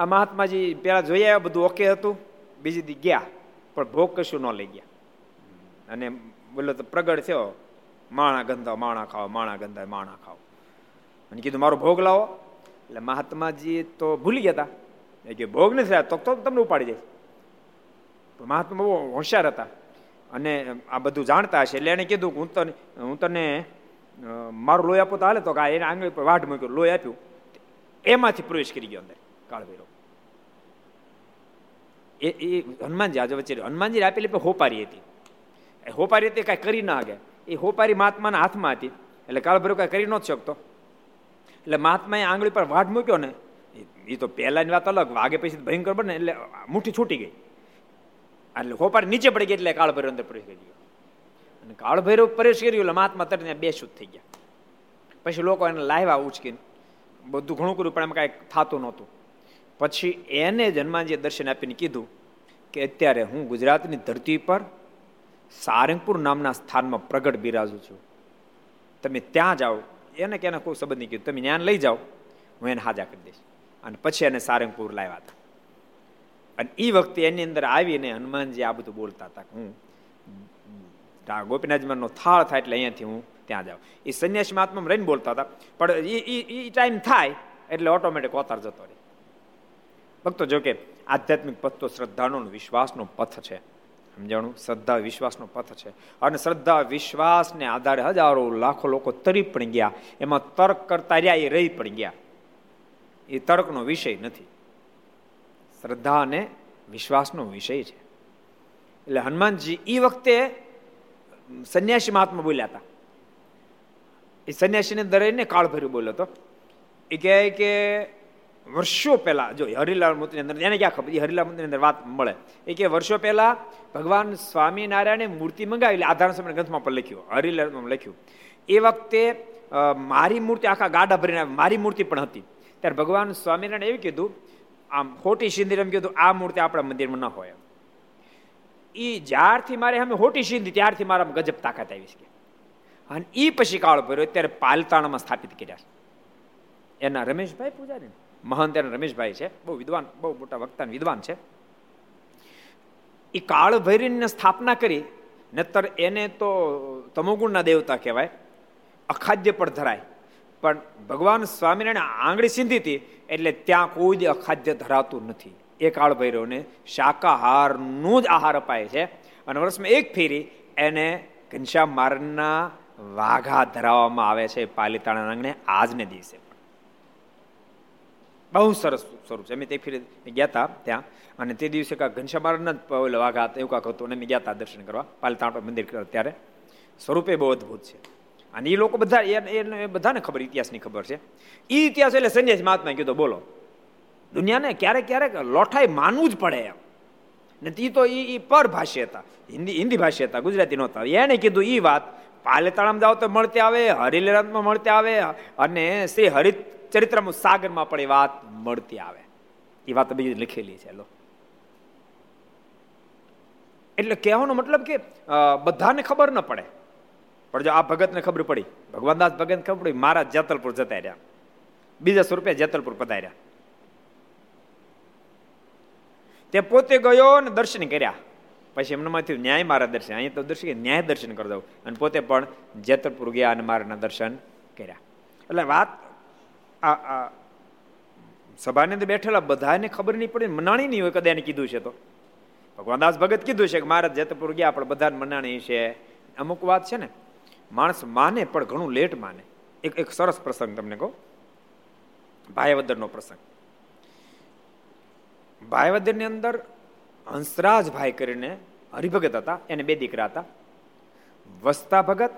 આ મહાત્માજી પહેલાં જોઈ આવ્યા, બધું ઓકે હતું, બીજી દી ગયા પણ ભોગ કશું ન લઈ ગયા. અને બોલો તો પ્રગટ થયો, માણા ગંધા માણા ખાઓ, માણા ગંધા માણા ખાઓ, અને કીધું મારો ભોગ લાવો. એટલે મહાત્માજી તો ભૂલી ગયા હતા કે ભોગ નથી લાવ્યો તો તમને ઉપાડી જાય. મહાત્મા બહુ હોશિયાર હતા અને આ બધું જાણતા હશે, એટલે એને કીધું હું તને મારું લોહી આપું તો હાલે? તો એને આંગળી પર વાઢ મૂક્યો, લોહી આપ્યું, એમાંથી પ્રવેશ કરી ગયો અંદર કાળભૈરવ. એ હનુમાનજી આજે વચ્ચે હનુમાનજી આપેલી હોપારી હતી, એ હોપારી હતી કાંઈ કરી ના ગયા, એ હોપારી મહાત્માના હાથમાં હતી, એટલે કાળભૈરવ કાંઈ કરી ન શકતો. એટલે મહાત્માએ આંગળી પર વાઢ મૂક્યો ને, એ તો પહેલાની વાત અલગ, વાગે પછી ભયંકર બને, એટલે મુઠ્ઠી છૂટી ગઈ, એટલે હોપારી નીચે પડી ગઈ, એટલે કાળભૈરવ અંદર પ્રવેશ કરી ગયો. અને કાળભૈરવ પ્રવેશ કર્યું એટલે મહાત્મા તરત ત્યાં બેશુદ્ધ થઈ ગયા. પછી લોકો એને લાવ્યા ઉચકીને, બધું ઘણું કર્યું પણ એમ કાંઈ થતું નહોતું. પછી એને હનુમાનજીએ દર્શન આપીને કીધું કે અત્યારે હું ગુજરાતની ધરતી પર સારંગપુર નામના સ્થાનમાં પ્રગટ બિરાજું છું, તમે ત્યાં જાઓ. એને કે કોઈ સંબંધ નહીં, કીધું તમે જ્ઞાન લઈ જાઓ, હું એને હાજા કરી દઈશ. અને પછી એને સારંગપુર લાવ્યા હતા. અને એ વખતે એની અંદર આવીને હનુમાનજી આ બધું બોલતા હતા, હું ગોપીનાથજીનો થાળ થાય એટલે અહીંયાથી હું ત્યાં જાઉં. એ સંન્યાસી મહાત્મા રહીને બોલતા હતા, પણ એ ટાઈમ થાય એટલે ઓટોમેટિક ઓતાર જતો રહે. ભક્તો, જો કે આધ્યાત્મિક પથ તો શ્રદ્ધાનો વિશ્વાસનો પથ છે, સમજાણું? શ્રદ્ધા વિશ્વાસનો પથ છે, અને શ્રદ્ધા વિશ્વાસને આધારે હજારો લાખો લોકો તરી પણ ગયા, એમાં તર્ક કરતા રહ્યા, એ રહી પણ ગયા. એ તર્કનો વિષય નથી, શ્રદ્ધા અને વિશ્વાસનો વિષય છે. એટલે હનુમાનજી એ વખતે સંન્યાસી મહાત્મા બોલ્યા હતા. એ સંન્યાસીને દરેને કાળભૈરવ બોલ્યો હતો. એ કહે કે વર્ષો પહેલા, જો હરિલાલ મૂર્તિની અંદર, એને ક્યાં ખબર, હરિલાલ મૂર્તિની અંદર વાત મળે, એ કે વર્ષો પહેલા ભગવાન સ્વામિનારાયણે મૂર્તિ મંગાવી, આધાર સમય ગ્રંથમાં પણ લખ્યું, હરિલાલમાં લખ્યું, એ વખતે મારી મૂર્તિ આખા ગાડા ભરીને મારી મૂર્તિ પણ હતી. ત્યારે ભગવાન સ્વામિનારાયણ એવું કીધું, આમ ખોટી સિંધી એમ કીધું, આ મૂર્તિ આપણા મંદિરમાં ન હોય. એ જ્યારથી મારે અમે ખોટી સિંધી ત્યારથી મારા ગજબ તાકાત આવી છે. અને એ પછી કાળભૈરવ અત્યારે પાલતાણામાં સ્થાપિત કર્યા છે. એના રમેશભાઈ પૂજારી, મહંત એના રમેશભાઈ છે, બહુ વિદ્વાન, બહુ મોટા વક્તા વિદ્વાન છે. એ કાળભૈરવની સ્થાપના કરી, નતર એને તો તમોગુણના દેવતા કહેવાય, અખાદ્ય પણ ધરાય, પણ ભગવાન સ્વામિનારાયણ આંગળી સીંધી હતી એટલે ત્યાં કોઈ જ અખાદ્ય ધરાતું નથી. એ કાળભૈરવને શાકાહારનો જ આહાર અપાય છે, અને વર્ષમાં એક ફેરી એને ઘનશ્યામ મારના વાઘા ધરાવવામાં આવે છે પાલીતાણા આંગણે આજને દિવસે. બહુ સરસ સ્વરૂપ છે. અમે તે ફેરી ગયા હતા ત્યાં, અને તે દિવસે કાંક ઘનશ્યામના જ વાઘા હતા, એવું કાંક હતું, અને ગયા હતા દર્શન કરવા પાલીતાણા મંદિર ત્યારે. સ્વરૂપે બહુ અદભુત છે, અને એ લોકો બધા એ બધાને ખબર, ઇતિહાસની ખબર છે. એ ઇતિહાસ એટલે સંન્યાસી મહાત્માએ કીધું. બોલો, દુનિયાને ક્યારેક ક્યારેક લોઠાઈ માનવું જ પડે એમ નથી. તો એ પરભાષી હતા, હિન્દી ભાષી હતા, ગુજરાતી નહોતા. એને કીધું એ વાત પાલીતાણામાં જાઓ તો મળતી આવે, હરિલેરાતમાં મળતી આવે, અને શ્રી હરિત ચરિત્રમુ સાગરમાં પણ એ વાત મળતી આવે, એ વાત બીજી લખેલી છે. એટલે કહેવાનો મતલબ કે બધાને ખબર ન પડે, પણ જો આ ભગતને ખબર પડી, ભગવાનદાસ ભગતને ખબર પડી, મારા જેતલપુર જતા રહ્યા, બીજા સ્વરૂપે જેતલપુર પધાર્યા. તે પોતે ગયો ને દર્શન કર્યા, પછી એમનામાં થયું ન્યાય મારા દર્શન, અહીંયા તો દર્શન ન્યાય દર્શન કરી દઉં, અને પોતે પણ જેતલપુર ગયા અને મારાના દર્શન કર્યા. એટલે વાત આ સભાની અંદર બેઠેલા બધાને ખબર નહીં પડે, મનાણી નહીં હોય કદાચ એને કીધું છે તો. ભગવાનદાસ ભગત કીધું છે કે મહારાજ જેતપુર ગયા, આપણે બધાને મનાણી છે. અમુક વાત છે ને માણસ માને પણ ઘણું લેટ માને. એક સરસ પ્રસંગ તમને કહું, ભાઈવદરનો પ્રસંગ. ભાઈવદરની અંદર હંસરાજભાઈ કરીને હરિભગત હતા, એને બે દીકરા હતા, વસ્તા ભગત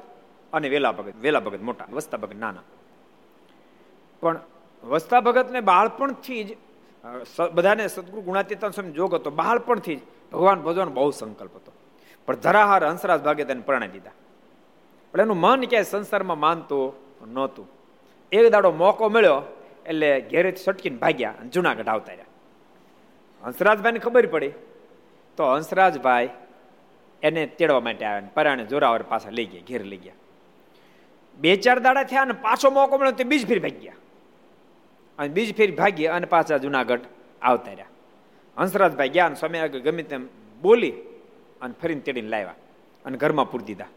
અને વેલા ભગત. વેલા ભગત મોટા, વસ્તા ભગત નાના. પણ વસ્તા ભગતને બાળપણથી જ બધાને સદગુરુ ગુણાતીતાન સ્વામી જોગ હતો, બાળપણથી જ ભગવાન ભજવાનો બહુ સંકલ્પ હતો. પણ ધરાહાર હંસરાજ ભાગે તેને પરણાવી દીધા. પણ એનું મન ક્યાંય સંસારમાં માનતું નહોતું. એક દાડો મોકો મળ્યો એટલે ઘેરેથી છટકીને ભાગ્યા અને જુનાગઢ આવતા રહ્યા. હંસરાજભાઈને ખબર પડી, તો હંસરાજભાઈ એને તેડવા માટે આવ્યા ને પરાણે જોરાવર પાસે લઈ ગયા, ઘેર લઈ ગયા. બે ચાર દાડા થયા અને પાછો મોકો મળ્યો તે બીજ ફેર ભાગ્યા, અને બીજ ફેર ભાગ્યા અને પાછા જુનાગઢ આવતા રહ્યા. હંસરાજભાઈ ગયા અને સ્વામી આગળ ગમે તેમ બોલી અને ફરીને તેડીને લાવ્યા અને ઘરમાં પૂરી દીધા,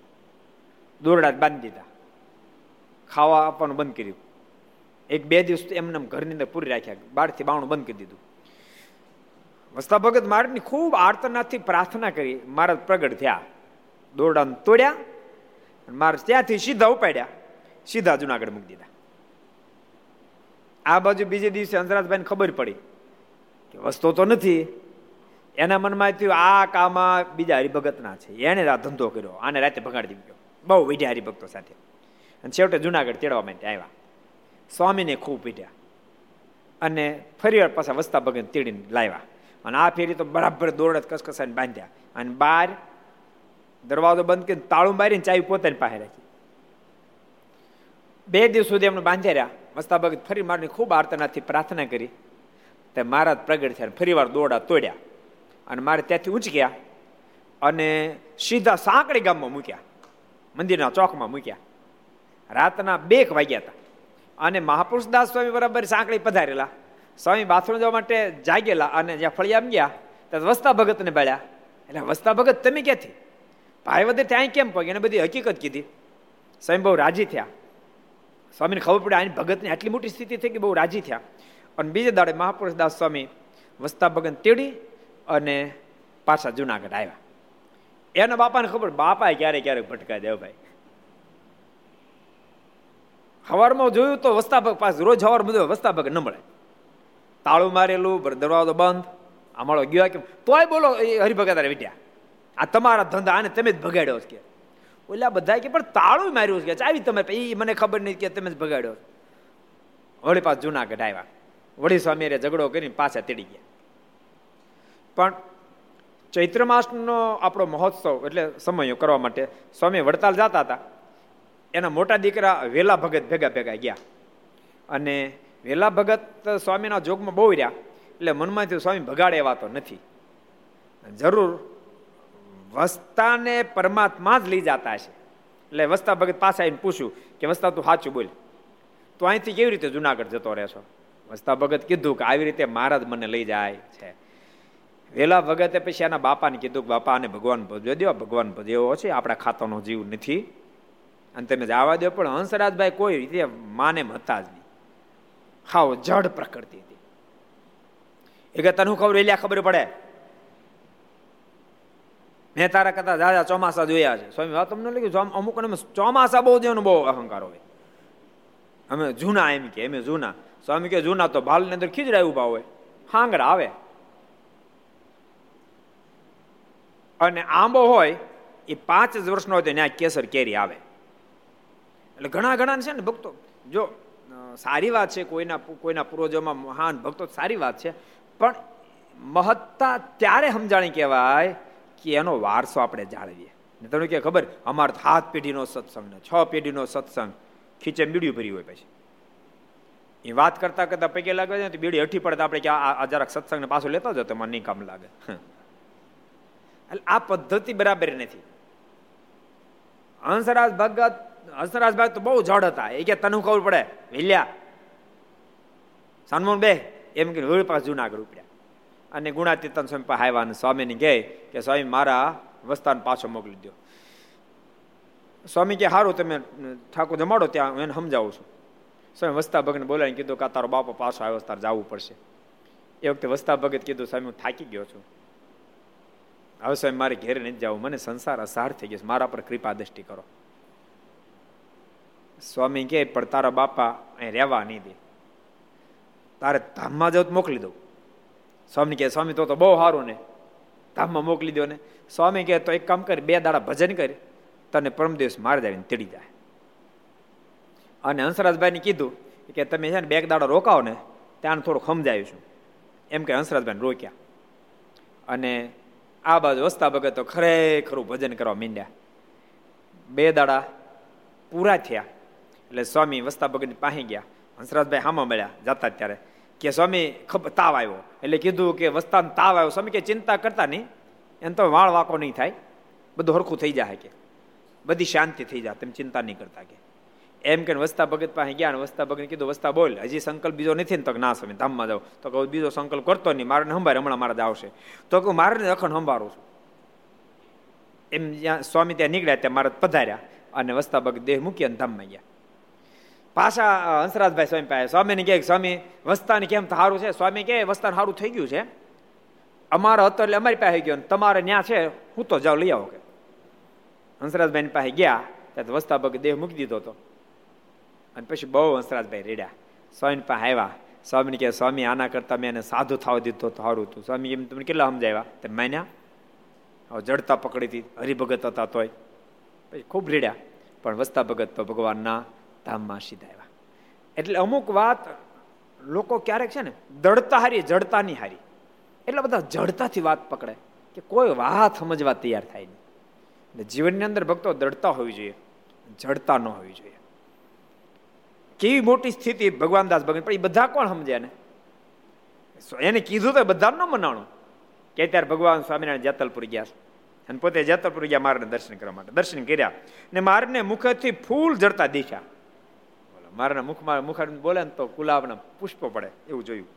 દોરડા બાંધી દીધા, ખાવા આપવાનું બંધ કર્યું. એક બે દિવસ એમને ઘરની અંદર પૂરી રાખ્યા, બહારથી બાવણું બંધ કરી દીધું. વસ્તા ભગત મહારાજની ખૂબ આર્તનાદથી પ્રાર્થના કરી, મહારાજ પ્રગટ થયા, દોરડાને તોડ્યા, મહારાજ ત્યાંથી સીધા ઉપાડ્યા, સીધા જુનાગઢ મૂકી દીધા. આ બાજુ બીજે દિવસે હંસરાજભાઈને ખબર પડી કે વસ્તુ તો નથી, એના મનમાં થયું આ કામાં બીજા હરિભગતના છે, એને આ ધંધો કર્યો, આને રાતે ભગાડી દીધો, બહુ વીઢ્યા હરિભક્તો સાથે. અને છેવટે જુનાગઢ તેડવા માટે આવ્યા, સ્વામીને ખૂબ પીટ્યા અને ફરી વાર પાછા વસ્તા ભગત તેડીને લાવ્યા. અને આ ફેરી તો બરાબર દોરડા કસકસાઈને બાંધ્યા અને બહાર દરવાજો બંધ કરીને તાળું મારીને ચાવી પોતાની પાસે રાખી. બે દિવસ સુધી એમને બાંધ્યા રહ્યા. વસ્તા ભગત ફરી મારની ખૂબ આર્તનાદથી પ્રાર્થના કરી, તે મહારાજ પ્રગટ થયા, ફરી વાર દોરડા તોડ્યા અને મારે ત્યાંથી ઊંચક્યા અને સીધા સાંકળી ગામમાં મૂક્યા, મંદિરના ચોકમાં મૂક્યા. રાતના 2 વાગ્યા હતા અને મહાપુરુષદાસ સ્વામી બરાબર સાંકળી પધારેલા. સ્વામી બાથરૂમ જવા માટે જાગેલા અને જ્યાં ફળિયામાં ગયા ત્યાં વસ્તા ભગતને બાળ્યા. એટલે વસ્તા ભગત તમે ક્યાંથી, ભાઈ વધે ત્યાં કેમ પગ, એને બધી હકીકત કીધી. સ્વામી બહુ રાજી થયા, સ્વામીને ખબર પડે આની ભગતની આટલી મોટી સ્થિતિ થઈ કે બહુ રાજી થયા. અને બીજે દાડે મહાપુરુષદાસ સ્વામી વસ્તા ભગત તેડી અને પાછા જુનાગઢ આવ્યા. એના બાપાને ખબર, બાપા ક્યારેક ક્યારેક ભટકાઈ દેવ ભાઈ. હવારમાં જોયું તો વસ્તા ભગત પાસે, રોજ હવાર બધું વસ્તા ભગત ન મળે, તાળું મારેલું, દરવાજો બંધ, અમારો ગયો કેમ તોય બોલો એ હરિભગતારે વીટ્યા, આ તમારા ધંધા, આને તમે જ ભગાડ્યો છે. ઓલા બધા કે પણ તાળું માર્યું છે, ચાવી તમારે, એ મને ખબર નહીં કે તમે જ ભગાડ્યો. વળી પાછા જુનાગઢ આવ્યા, વળી સ્વામીએ ઝઘડો કરીને પાછા તેડી ગયા. પણ ચૈત્ર માસનો આપણો મહોત્સવ એટલે સમયો કરવા માટે સ્વામી વડતાલ જતા હતા. એના મોટા દીકરા વેલા ભગત ભેગા ગયા, અને વેલા ભગત સ્વામીના જોગમાં બહુ રહ્યા, એટલે મનમાં થયું સ્વામી ભગાડે એવા તો નથી, જરૂર વસ્તાને પરમાત્મા જ લઈ જતા હશે. એટલે વસ્તા ભગત પાસે આવીને પૂછ્યું કે વસ્તા તું સાચું બોલ, તું અહીંથી કેવી રીતે જુનાગઢ જતો રહેશો? વસ્તા ભગત કીધું કે આવી રીતે મહારાજ મને લઈ જાય છે. વેલા ભગતે પછી એના બાપાને કીધું કે બાપા આને ભગવાન ભજવા દો, ભગવાન ભજવો છે, આપણા ખાતાનો જીવ નથી, અને તમે જવા દો. પણ હંસરાજભાઈ કોઈ રીતે માને હતા જ નહીં, ખાઓ જડ પ્રકૃતિ હતી. એ કે તને ખબર એલિયા ખબર પડે, મેં તારા કરતા દાદા ચોમાસા જોયા છે. સ્વામી વાત તમને લાગ્યું, અમુક ચોમાસા બહુ જેનો બહુ અહંકાર હોય, અમે જૂના એમ કે અમે જૂના. સ્વામી કે જૂના તો ભાલની અંદર ખીજડા ઉભા હોય, હાંગરા આવે, અને આંબો હોય એ 5 જ વર્ષનો હોય તો ત્યાં કેસર કેરી આવે. એટલે ઘણા છે ને ભક્તો, જો સારી વાત છે, કોઈના પૂર્વજોમાં મહાન ભક્તો સારી વાત છે, પણ મહત્તા ત્યારે સમજાણી કહેવાય કે એનો વારસો આપણે જાળવીએ. ને તમને કે ખબર, અમારે 7 પેઢીનો સત્સંગ ને 6 પેઢીનો સત્સંગ, ખીચે મીડિયું ભર્યું હોય, પછી એ વાત કરતા કરતા પગે લાગે છે ને બીડી હઠી પડતા આપણે કે આ જરાક સત્સંગને પાછું લેતા જ તો મને નહીં કામ લાગે. એટલે આ પદ્ધતિ બરાબર નથી. હંસરાજ ભગત તો બહુ જડ હતા. એ કે તને ખબર પડે વિલ્યા સન્મોન બે એમ કે હળ પાસ જુનાગઢ ઉપડ્યા અને ગુણાતીતન સ્વામી પાસે આવ્યા અને સ્વામીને કહે કે સ્વામી મારા વસ્તાને પાછો મોકલી દો. સ્વામી કે સારું તમે ઠાકોર જમાડો ત્યાં હું એને સમજાવું છું. સ્વામી વસ્તા ભગતને બોલાવીને કીધું કે તારો બાપો પાછો આવ્યો તારે જવું પડશે. એ વખતે વસ્તા ભગત કીધું સ્વામી હું થાકી ગયો છું, હવે સ્વામી મારે ઘેર નથી જવું, મને સંસાર અસાર થઈ ગયો છે, મારા પર કૃપા દ્રષ્ટિ કરો. સ્વામી કહે પણ તારા બાપા અહીં રહેવા નહીં દે, તારે ધામમાં જાવ તો મોકલી દઉં. સ્વામી કહે સ્વામી તો બહુ સારું ને ધામમાં મોકલી દો ને. સ્વામી કહે તો એક કામ કરી, બે દાડા ભજન કરી તને પરમ દિવસ મારે જ આવીને તેડી જાય. અને હંસરાજભાઈને કીધું કે તમે છે ને બે દાડા રોકાવો ને ત્યાં થોડુંક સમજાયું છું એમ કે હંસરાજભાઈને રોક્યા. અને આ બાજુ વસતા ભગત તો ખરેખરું ભજન કરવા માંડ્યા. બે દાડા પૂરા થયા એટલે સ્વામી વસતા ભગતની પાસે ગયા. હંસરાજભાઈ હામાં મળ્યા જતા ત્યારે કે સ્વામી તાવ આવ્યો એટલે કીધું કે વસ્તાને તાવ આવ્યો. સ્વામી કે ચિંતા કરતા નહીં, એમ તો વાળ વાંકો નહીં થાય, બધું હરખું થઈ જાય કે બધી શાંતિ થઈ જાય, તમે ચિંતા નહીં કરતા કે એમ કે વસતા ભગત પાસે ગયા. અને વસતા ભગતને કીધું વસતા બોલ હજી સંકલ્પ બીજો નથી ને. તો ના સ્વામી ધામમાં જાઓ. તો કહું બીજો સંકલ્પ કરતો નહીં, મારે સંભાળ હમણાં મારા જ આવશે. તો કહું મારે અખંડ સંભાળું છું એમ. જ્યાં સ્વામી ત્યાં નીકળ્યા ત્યાં મારા પધાર્યા અને વસતા ભગત દેહ મૂકી અને ધામમાં ગયા. પાછા હંસરાજભાઈ સ્વામી પાસે સ્વામીને કહે સ્વામી વસ્તાને કેમ સારું છે? સ્વામી કહે વસ્તાને સારું થઈ ગયું છે, અમારો હતો એટલે અમારી પાસે ગયો, તમારે ત્યાં છે હું તો જાઉં લઈ આવો કે. હંસરાજભાઈની પાસે ગયા ત્યાં વસતા ભગત દેહ મૂકી દીધો હતો. અને પછી બહુ હંસરાજભાઈ રેડ્યા. સ્વામીની પાસે આવ્યા. સ્વામીને કહે સ્વામી આના કરતાં મેં એને સાધુ થવા દીધો તો સારું હતું. સ્વામી એમ તમને કેટલા સમજાવ્યા તમે માન્યા? હવે જડતા પકડી હતી, હરિભગત હતા તોય. પછી ખૂબ રેડ્યા પણ વસતા ભગત તો ભગવાનના ધામમાં સીધા આવ્યા. એટલે અમુક વાત લોકો ક્યારેક છે ને દડતા હારી જડતા નહીં હારી, એટલા બધા જડતાથી વાત પકડે કે કોઈ વાત સમજવા તૈયાર થાય નહીં. જીવનની અંદર ભક્તો દડતા હોવી જોઈએ, જડતા ન હોવી જોઈએ. કેવી મોટી સ્થિતિ ભગવાન દાસ ભગત, પણ એ બધા કોણ સમજ્યા ને? એને કીધું તો બધા ન મનાણું કે ત્યારે ભગવાન સ્વામિનારાયણ જેતલપુર ગયા અને પોતે જેતલપુર ગયા મારને દર્શન કરવા માટે. દર્શન કર્યા ને મારને મુખથી ફૂલ જડતા દેખ્યા. મારના મુખમાં મુખાડીને બોલે ને તો ગુલાબના પુષ્પો પડે એવું જોયું.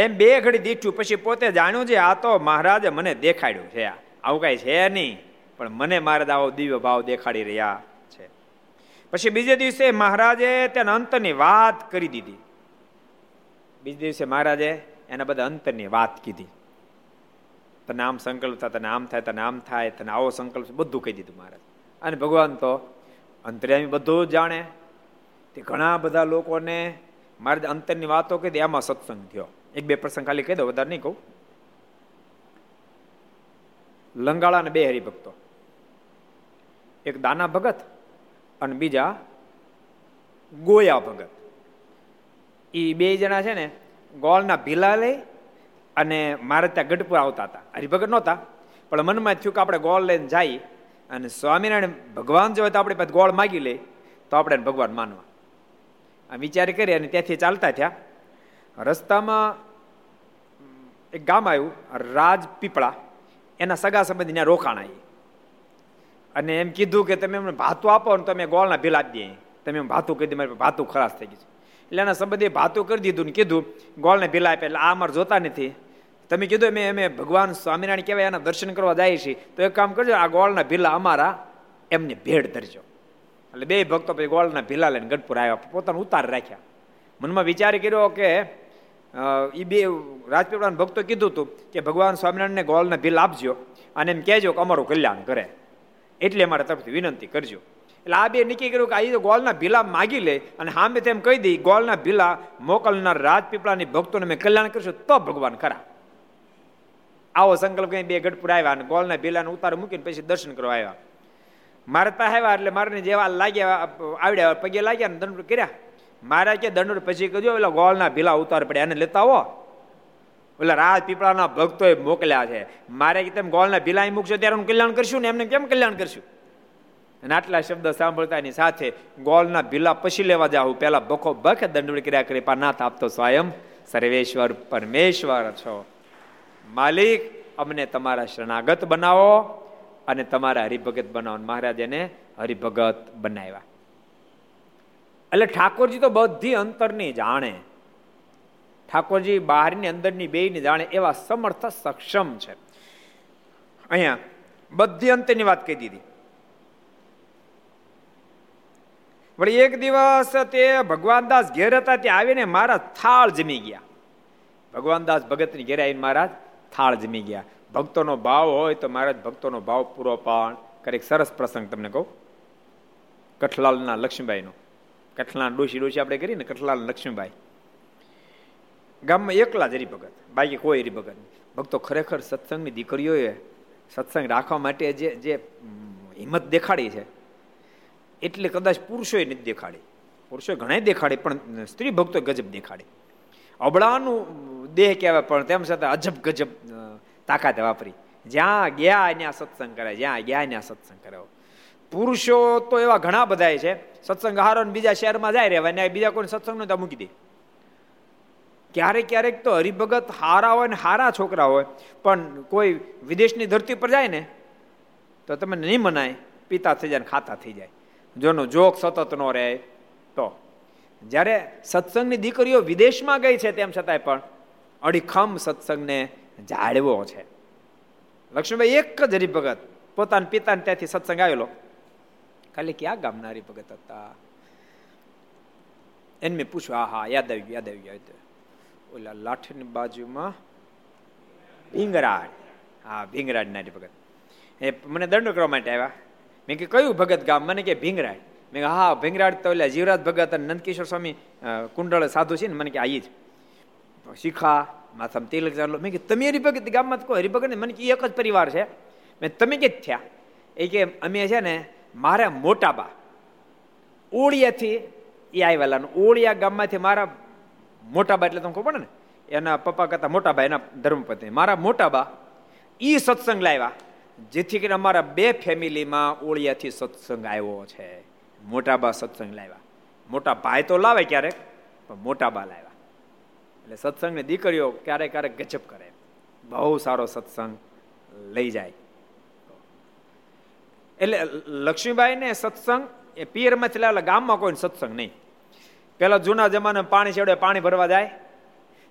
એમ બે ઘડી દીઠું પછી પોતે જાણ્યું છે આ તો મહારાજે મને દેખાડ્યું છે, આ આવું કાંઈ છે નહીં, પણ મને મહારાજ આવો દિવ્ય ભાવ દેખાડી રહ્યા છે. પછી બીજે દિવસે મહારાજે તેના અંતરની વાત કરી દીધી. બીજે દિવસે મહારાજે એના બધા અંતરની વાત કીધી. તને આમ સંકલ્પ થાય, તને આમ થાય, તને આમ થાય, તને આવો સંકલ્પ, બધું કહી દીધું મહારાજ. અને ભગવાન તો અંતર્યામી બધું જ જાણે. તે ઘણા બધા લોકોને મહારાજ અંતરની વાતો કહી દે, આમાં સત્સંગ થયો. એક બે પ્રસંગ ખાલી કહી દો, વધારે નહીં કહું. લંગાળાને બે હરિભક્તો, એક દાના ભગત અને બીજા ગોયા ભગત, એ બે જણા છે ને ગોળના ભીલા લઈ અને મારે ત્યાં ગઢપુર આવતા હતા. હરિભગત નહોતા પણ મનમાં થયું કે આપણે ગોળ લઈને જઈએ અને સ્વામિનારાયણ ભગવાન જો હોય તો આપણે પાસે ગોળ માગી લઈ તો આપણે ભગવાન માનવા, આ વિચાર કરી અને ત્યાંથી ચાલતા થયા. રસ્તામાં એક ગામ આવ્યું રાજપીપળા, એના સગા સંબંધી ને રોકાણા અને એમ કીધું કે તમે એમને ભાતું આપો ને તમે ગોળના ભીલા આપી દઈએ. તમે એમ ભાતું કરી દીધું, ભાતું ખરાશ થઈ ગયું. એટલે એના સંબંધીએ ભાતું કરી દીધું ને કીધું ગોળને ભીલા આપ્યા. એટલે આ અમારે જોતા નથી, તમે કીધું અમે ભગવાન સ્વામિનારાયણ કહેવાય એના દર્શન કરવા જઈએ છીએ, તો એક કામ કરજો આ ગોળના ભીલા અમારા એમને ભેટ ધરજો. એટલે બે ભક્તો પછી ગોળના ભીલા લઈને ગઢપુર આવ્યા, પોતાનું ઉતાર રાખ્યા. મનમાં વિચાર કર્યો કે એ બે રાજપીપળાના ભક્તો કીધું હતું કે ભગવાન સ્વામિનારાયણને ગોળના ભીલ આપજો અને એમ કહેજો કે અમારું કલ્યાણ કરે, એટલે અમારા તરફથી વિનંતી કરજો. એટલે આ બે નક્કી કર્યું કે આ ગોળના ભીલા માગી લે અને સામે તેમ કહી દઈ ગોળના ભીલા મોકલનાર રાજપીપળાની ભક્તોને અમે કલ્યાણ કરશું તો ભગવાન ખરા. આવો સંકલ્પ કઈ બે ગઢપુર આવ્યા અને ગોળના ભીલાને ઉતાર મૂકીને પછી દર્શન કરવા આવ્યા. મારા પાસે આવ્યા એટલે મારાને જેવા લાગ્યા આવડ્યા પગે લાગ્યા અને દંડ કર્યા. મારા કે દંડ પછી કજો ઓલા ગોળના ભીલા ઉતાર પડ્યા એને લેતા આવો, ઓલા રાજપીપળાના ભક્તો એ મોકલ્યા છે. મારે કે તમે ગોળના ભીલા મૂકશો ત્યારે હું કલ્યાણ કરશું ને એમને કેમ કલ્યાણ કરશું? અને આટલા શબ્દ સાંભળતાની સાથે ગોળના ભીલા પછી લેવા જાવ, પેલા ભખો ભખ દંડવડી કર્યા કરે, પણ નાથ આપતો સ્વયં સર્વેશ્વર પરમેશ્વર છો. માલિક અમને તમારા શરણાગત બનાવો અને તમારા હરિભગત બનાવો. મહારાજ એને હરિભગત બનાવ્યા. એટલે ઠાકોરજી તો બધી અંતરની જાણે, ઠાકોરજી બહારની અંદરની બેયની જાણે એવા સમર્થ સક્ષમ છે. અહીંયા બધી અંતરની વાત કહી દીધી. વળી એક દિવસ તે ભગવાનદાસ ઘેર હતા, તે આવીને મહારાજ થાળ જમી ગયા. ભગવાનદાસ ભગતની ઘેર આવીને મહારાજ થાળ જમી ગયા. ભક્તોનો ભાવ હોય તો મહારાજ ભક્તોનો ભાવ પૂરો પણ કરે. સરસ પ્રસંગ તમને કહું, કઠલાલના લક્ષ્મીબાઈનો, કઠલા ડોશી આપણે કરીએ ને, કઠલાલ લક્ષ્મીબાઈ ગામમાં એકલા જ હરિભગત, બાકી કોઈ હરિભગત. ભક્તો ખરેખર સત્સંગની દીકરીઓએ સત્સંગ રાખવા માટે જે હિંમત દેખાડી છે એટલે કદાચ પુરુષોએ નથી દેખાડી. પુરુષોએ ઘણાય દેખાડી, પણ સ્ત્રી ભક્તોએ ગજબ દેખાડી. અબળાનું દેહ કહેવાય, પણ તેમ છતાં અજબ ગજબ તાકાત વાપરી. જ્યાં ગયા ત્યાં સત્સંગ કરાય, જ્યાં ગયા ત્યાં સત્સંગ કરાવો. પુરુષો તો એવા ઘણા બધા છે, સત્સંગ હારો ને બીજા શહેરમાં જાય રહેવાય ને બીજા કોઈ સત્સંગનો ત્યાં મૂકી દે. ક્યારેક ક્યારેક તો હરિભગત હારા હોય ને હારા છોકરા હોય, પણ કોઈ વિદેશની ધરતી પર જાય ને તો તમે નહીં મનાય, પિતા થઈ જાય ને ખાતા થઈ જાય, જોનો જોક સતત ન રહે. તો જ્યારે સત્સંગની દીકરીઓ વિદેશમાં ગઈ છે તેમ છતાંય પણ અડીખમ સત્સંગને જાળવો છે. લક્ષ્મીભાઈ એક જ હરિભગત, પોતાના પિતાને ત્યાંથી સત્સંગ આવેલો. ખાલી ક્યાં ગામના હરિભગત હતા એને મેં પૂછ્યું, હા હા યાદ આવી ગયું, યાદ આવી ગયું. ઓલા લાઠની બાજુમાં ભીંગરાડ, હા ભીંગરાડના હરિભગત. એ મને દંડ કરવા માટે આવ્યા. મેં કે કયું ભગત ગામ? મને કે ભીંગરાડ. મેં હા ભીંગરાડ તો એટલે જીવરાજ ભગત અને નંદકિશોર સ્વામી કુંડળ સાધુ છે ને. મને કે આ જ શીખા માથામાં તિલક ચાલો. મેં કે તમે હરિભગત ગામમાં? કોઈ હરિભગત ને? મને કે એક જ પરિવાર છે. મેં તમે કે જ થયા? એ કે અમે છે ને મારા મોટા બા ઓળિયાથી એ આવેલા, ઓળિયા ગામમાંથી મારા મોટા બા એટલે તમને ખબર પડે ને, એના પપ્પા કરતા મોટા બા, એના ધર્મપત્ની મારા મોટા બા ઈ સત્સંગ લાવ્યા, જેથી કરીને અમારા બે ફેમિલીમાં ઓળિયાથી સત્સંગ આવ્યો છે. મોટા બા સત્સંગ લાવ્યા. મોટા ભાઈ તો લાવે ક્યારેક, પણ મોટા બા લાવ્યા. એટલે સત્સંગની દીકરીઓ ક્યારેક ક્યારેક ગજબ કરે, બહુ સારો સત્સંગ લઈ જાય. એટલે લક્ષ્મીબાઈને સત્સંગ એ પિયરમાંથી લાવેલા, ગામમાં કોઈ સત્સંગ નહીં. પેલા જૂના જમાના પાણી છેડે પાણી ભરવા જાય,